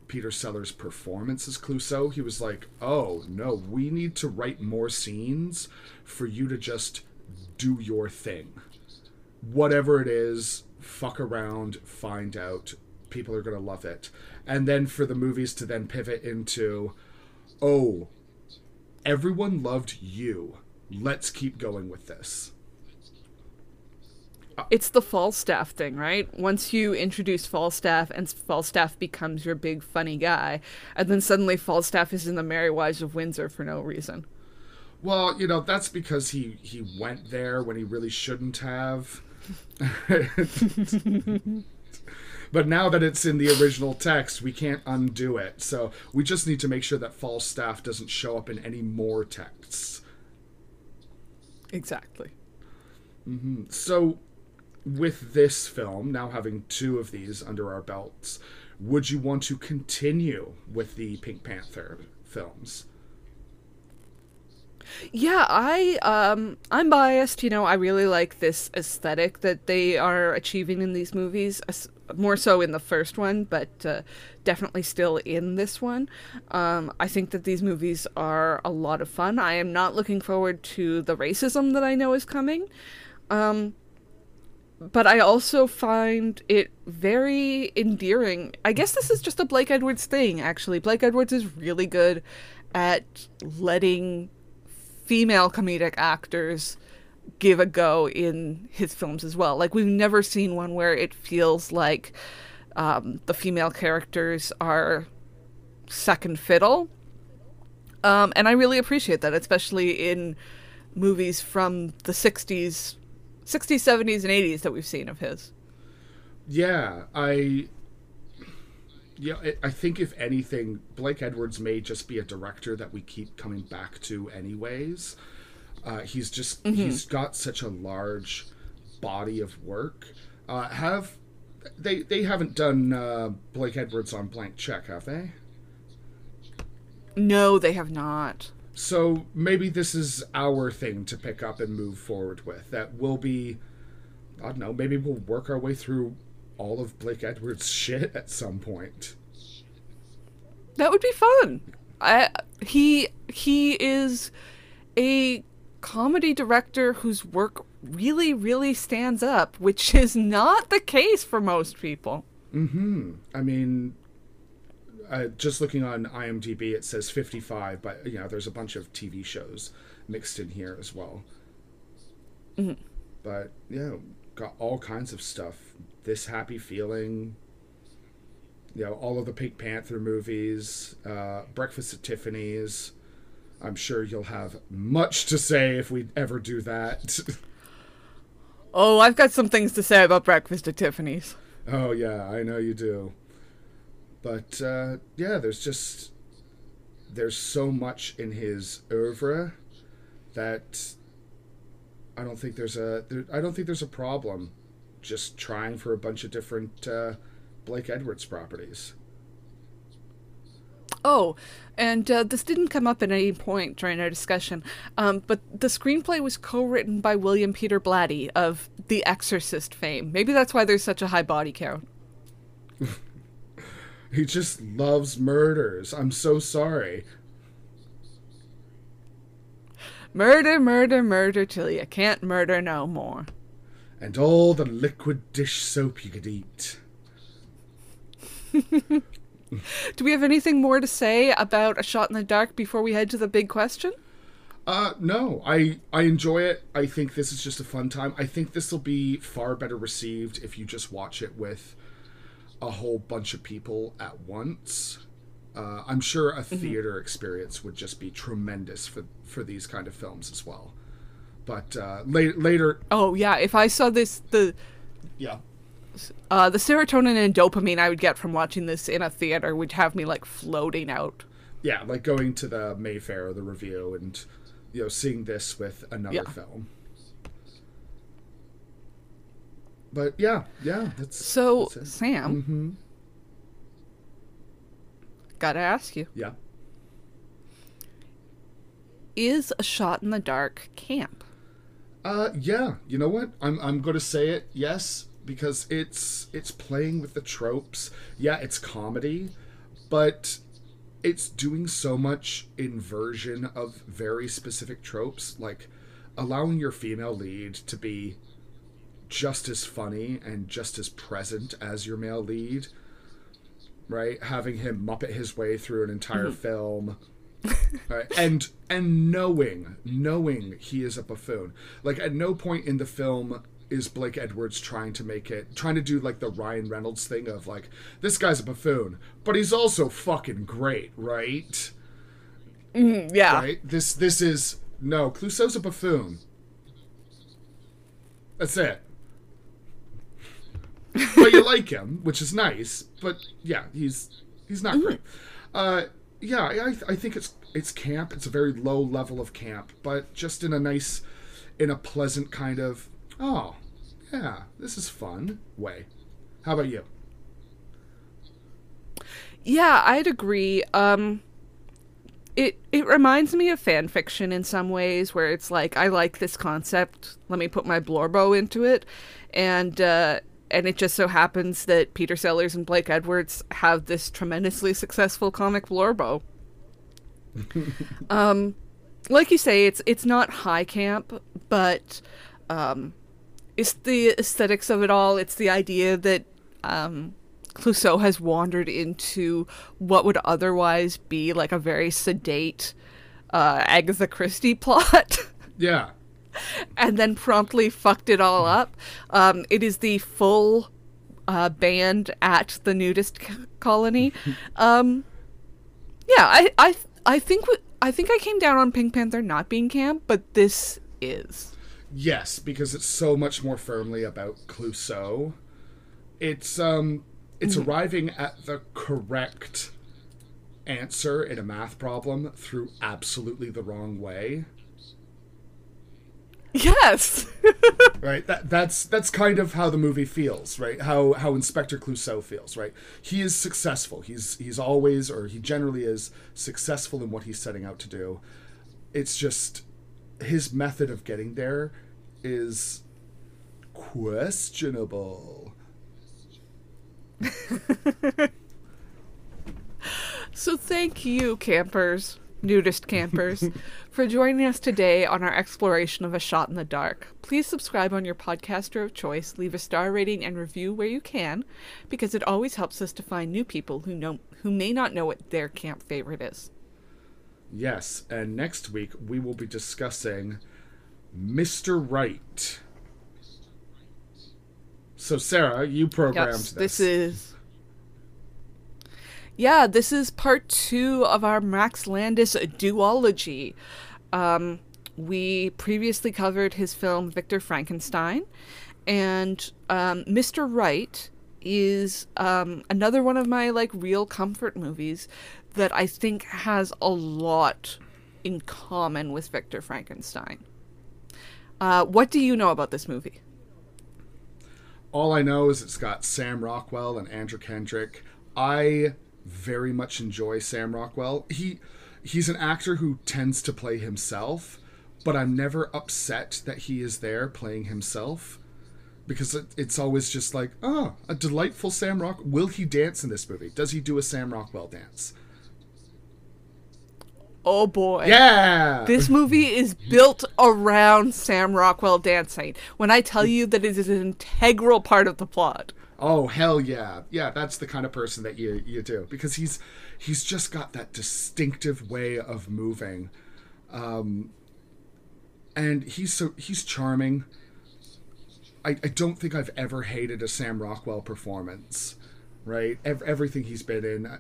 Peter Sellers' performance as Clouseau. He was like, oh, no, we need to write more scenes for you to just do your thing. Whatever it is, fuck around, find out. People are going to love it. And then for the movies to then pivot into, oh, everyone loved you. Let's keep going with this. It's the Falstaff thing, right? Once you introduce Falstaff and Falstaff becomes your big funny guy, and then suddenly Falstaff is in the Merry Wives of Windsor for no reason. Well, you know, that's because he, he went there when he really shouldn't have. But now that it's in the original text, we can't undo it. So we just need to make sure that Falstaff doesn't show up in any more texts. Exactly. Mm-hmm. So with this film, now having two of these under our belts, would you want to continue with the Pink Panther films? Yeah, I, um, I'm biased. You know, I really like this aesthetic that they are achieving in these movies, more so in the first one, but uh, definitely still in this one. Um, I think that these movies are a lot of fun. I am not looking forward to the racism that I know is coming. Um, but I also find it very endearing. I guess this is just a Blake Edwards thing, actually. Blake Edwards is really good at letting female comedic actors give a go in his films as well. Like, we've never seen one where it feels like um, the female characters are second fiddle. Um, and I really appreciate that, especially in movies from the sixties, seventies, and eighties that we've seen of his. Yeah, I... Yeah, I think if anything, Blake Edwards may just be a director that we keep coming back to anyways. Uh, he's just, mm-hmm. he's got such a large body of work. Uh, have, they they haven't done uh, Blake Edwards on blank check, have they? No, they have not. So maybe this is our thing to pick up and move forward with. That will be, I don't know, maybe we'll work our way through all of Blake Edwards' shit at some point. That would be fun. I, he he is a comedy director whose work really, really stands up, which is not the case for most people. Mm-hmm. I mean, uh, just looking on IMDb, it says fifty-five, but, you know, there's a bunch of T V shows mixed in here as well. Mm-hmm. But, yeah, got all kinds of stuff. This Happy Feeling, you know, all of the Pink Panther movies, uh, Breakfast at Tiffany's. I'm sure you'll have much to say if we ever do that. Oh, I've got some things to say about Breakfast at Tiffany's. Oh, yeah, I know you do. But, uh, yeah, there's just, there's so much in his oeuvre that I don't think there's a, there, I don't think there's a problem just trying for a bunch of different uh, Blake Edwards properties. Oh, and uh, this didn't come up at any point during our discussion, um, but the screenplay was co-written by William Peter Blatty of The Exorcist fame. Maybe that's why there's such a high body count. He just loves murders. I'm so sorry. Murder, murder, murder till you can't murder no more. And all the liquid dish soap you could eat. Do we have anything more to say about A Shot in the Dark before we head to the big question? Uh, no. I, I enjoy it. I think this is just a fun time. I think this will be far better received if you just watch it with a whole bunch of people at once. Uh, I'm sure a theater mm-hmm. experience would just be tremendous for, for these kind of films as well. But uh, later, later. Oh yeah! If I saw this, the yeah, uh, the serotonin and dopamine I would get from watching this in a theater would have me like floating out. Yeah, like going to the Mayfair or the Review, and you know, seeing this with another yeah. film. But yeah, yeah. That's, so that's Sam, mm-hmm. gotta ask you. Yeah. Is A Shot in the Dark camp? Uh, yeah. You know what? I'm I'm gonna say it. Yes, because it's it's playing with the tropes. Yeah, it's comedy, but it's doing so much inversion of very specific tropes, like allowing your female lead to be just as funny and just as present as your male lead, right? Having him Muppet his way through an entire mm-hmm. film. Right. And and knowing, knowing he is a buffoon. Like, at no point in the film is Blake Edwards trying to make it, trying to do, like, the Ryan Reynolds thing of, like, this guy's a buffoon, but he's also fucking great, right? Mm, yeah. Right? This, this is, no, Clouseau's a buffoon. That's it. but you like him, which is nice. But yeah, he's he's not mm-hmm. great. Uh, yeah, I, I think it's it's camp. It's a very low level of camp, but just in a nice, in a pleasant kind of oh yeah, this is fun way. How about you? Yeah, I'd agree. Um, it it reminds me of fan fiction in some ways, where it's like, I like this concept, let me put my blorbo into it, and uh, and it just so happens that Peter Sellers and Blake Edwards have this tremendously successful comic blorbo. um, like you say, it's it's not high camp, but um, it's the aesthetics of it all. It's the idea that. Um, Clouseau has wandered into what would otherwise be like a very sedate uh, Agatha Christie plot. Yeah. And then promptly fucked it all up. Um, it is the full uh, band at the nudist c- colony. Um, yeah, I, I, I think w- I think I came down on Pink Panther not being camp, but this is. Yes, because it's so much more firmly about Clouseau. It's um. It's arriving at the correct answer in a math problem through absolutely the wrong way. Yes. Right. That that's that's kind of how the movie feels, right? How how Inspector Clouseau feels, right? He is successful. He's he's always or he generally is successful in what he's setting out to do. It's just his method of getting there is questionable. So thank you, campers, nudist campers, for joining us today on our exploration of A Shot in the Dark. Please subscribe on your podcaster of choice, leave a star rating and review where you can, because it always helps us to find new people who know who may not know what their camp favorite is. Yes, and next week we will be discussing Mister Right. So, Sarah, you programmed yes, this. This is... Yeah, this is part two of our Max Landis duology. Um, we previously covered his film Victor Frankenstein. And um, Mister Right is um, another one of my, like, real comfort movies that I think has a lot in common with Victor Frankenstein. Uh, what do you know about this movie? All I know is it's got Sam Rockwell and Anna Kendrick. I very much enjoy Sam Rockwell. He he's an actor who tends to play himself, but I'm never upset that he is there playing himself, because it, it's always just like, oh, a delightful Sam Rockwell. Will he dance in this movie? Does he do a Sam Rockwell dance? Oh boy. Yeah! This movie is built around Sam Rockwell dancing. When I tell you that it is an integral part of the plot. Oh, hell yeah. Yeah, that's the kind of person that you, you do. Because he's he's just got that distinctive way of moving. Um, and he's so he's charming. I, I don't think I've ever hated a Sam Rockwell performance. Right? Ev- everything he's been in,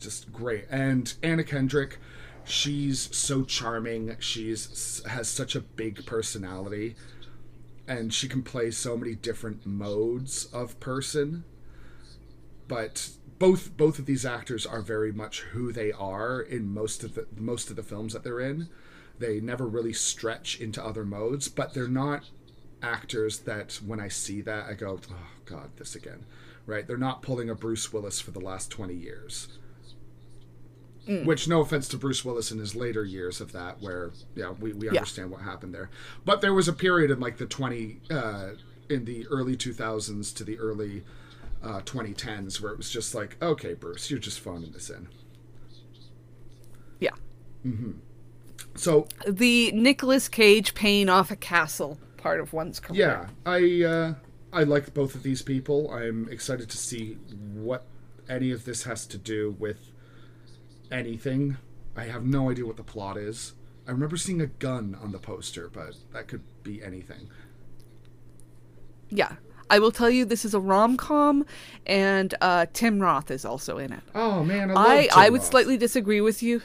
just great. And Anna Kendrick... She's so charming. She's has such a big personality, and she can play so many different modes of person. But both both of these actors are very much who they are in most of the most of the films that they're in. They never really stretch into other modes, but they're not actors that when I see that I go, oh God, this again, right? They're not pulling a Bruce Willis for the last twenty years. Mm. Which, no offense to Bruce Willis in his later years of that, where yeah, we, we understand yeah. what happened there. But there was a period in like the twenty uh, in the early two thousands to the early uh, twenty tens where it was just like, okay, Bruce, you're just phoning this in. Yeah. Mm-hmm. So the Nicolas Cage paying off a castle part of one's career. Yeah, I uh, I like both of these people. I'm excited to see what any of this has to do with. Anything. I have no idea what the plot is. I remember seeing a gun on the poster, but that could be anything. Yeah. I will tell you this is a rom-com, and uh, Tim Roth is also in it. Oh, man, I love I, Tim I would Roth. Slightly disagree with you.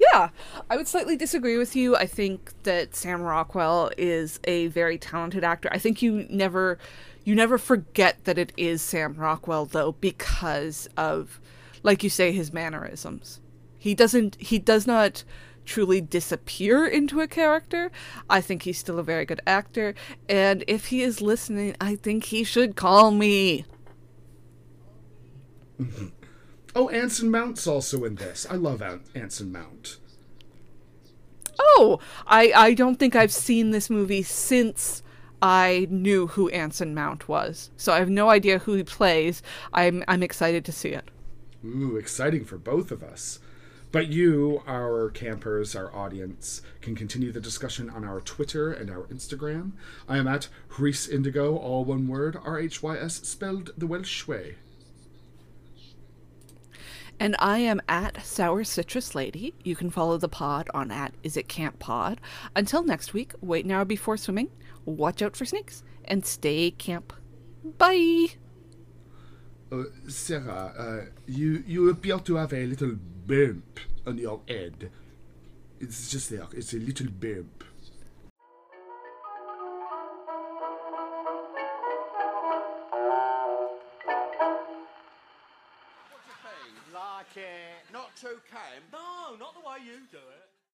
Yeah, Yeah, I would slightly disagree with you. I think that Sam Rockwell is a very talented actor. I think you never, you never forget that it is Sam Rockwell, though, because of, like you say, his mannerisms. He doesn't, he does not truly disappear into a character. I think he's still a very good actor. And if he is listening, I think he should call me. Oh, Anson Mount's also in this. I love Anson Mount. Oh, I, I don't think I've seen this movie since I knew who Anson Mount was. So I have no idea who he plays. I'm I'm excited to see it. Ooh, exciting for both of us. But you, our campers, our audience, can continue the discussion on our Twitter and our Instagram. I am at Rhys Indigo, all one word, R H Y S, spelled the Welsh way. And I am at Sour Citrus Lady. You can follow the pod on at Is It Camp Pod. Until next week, wait an hour before swimming, watch out for snakes, and stay camp. Bye! Uh, Sarah, uh, you, you appear to have a little bump on your head. It's just there. It's a little bump.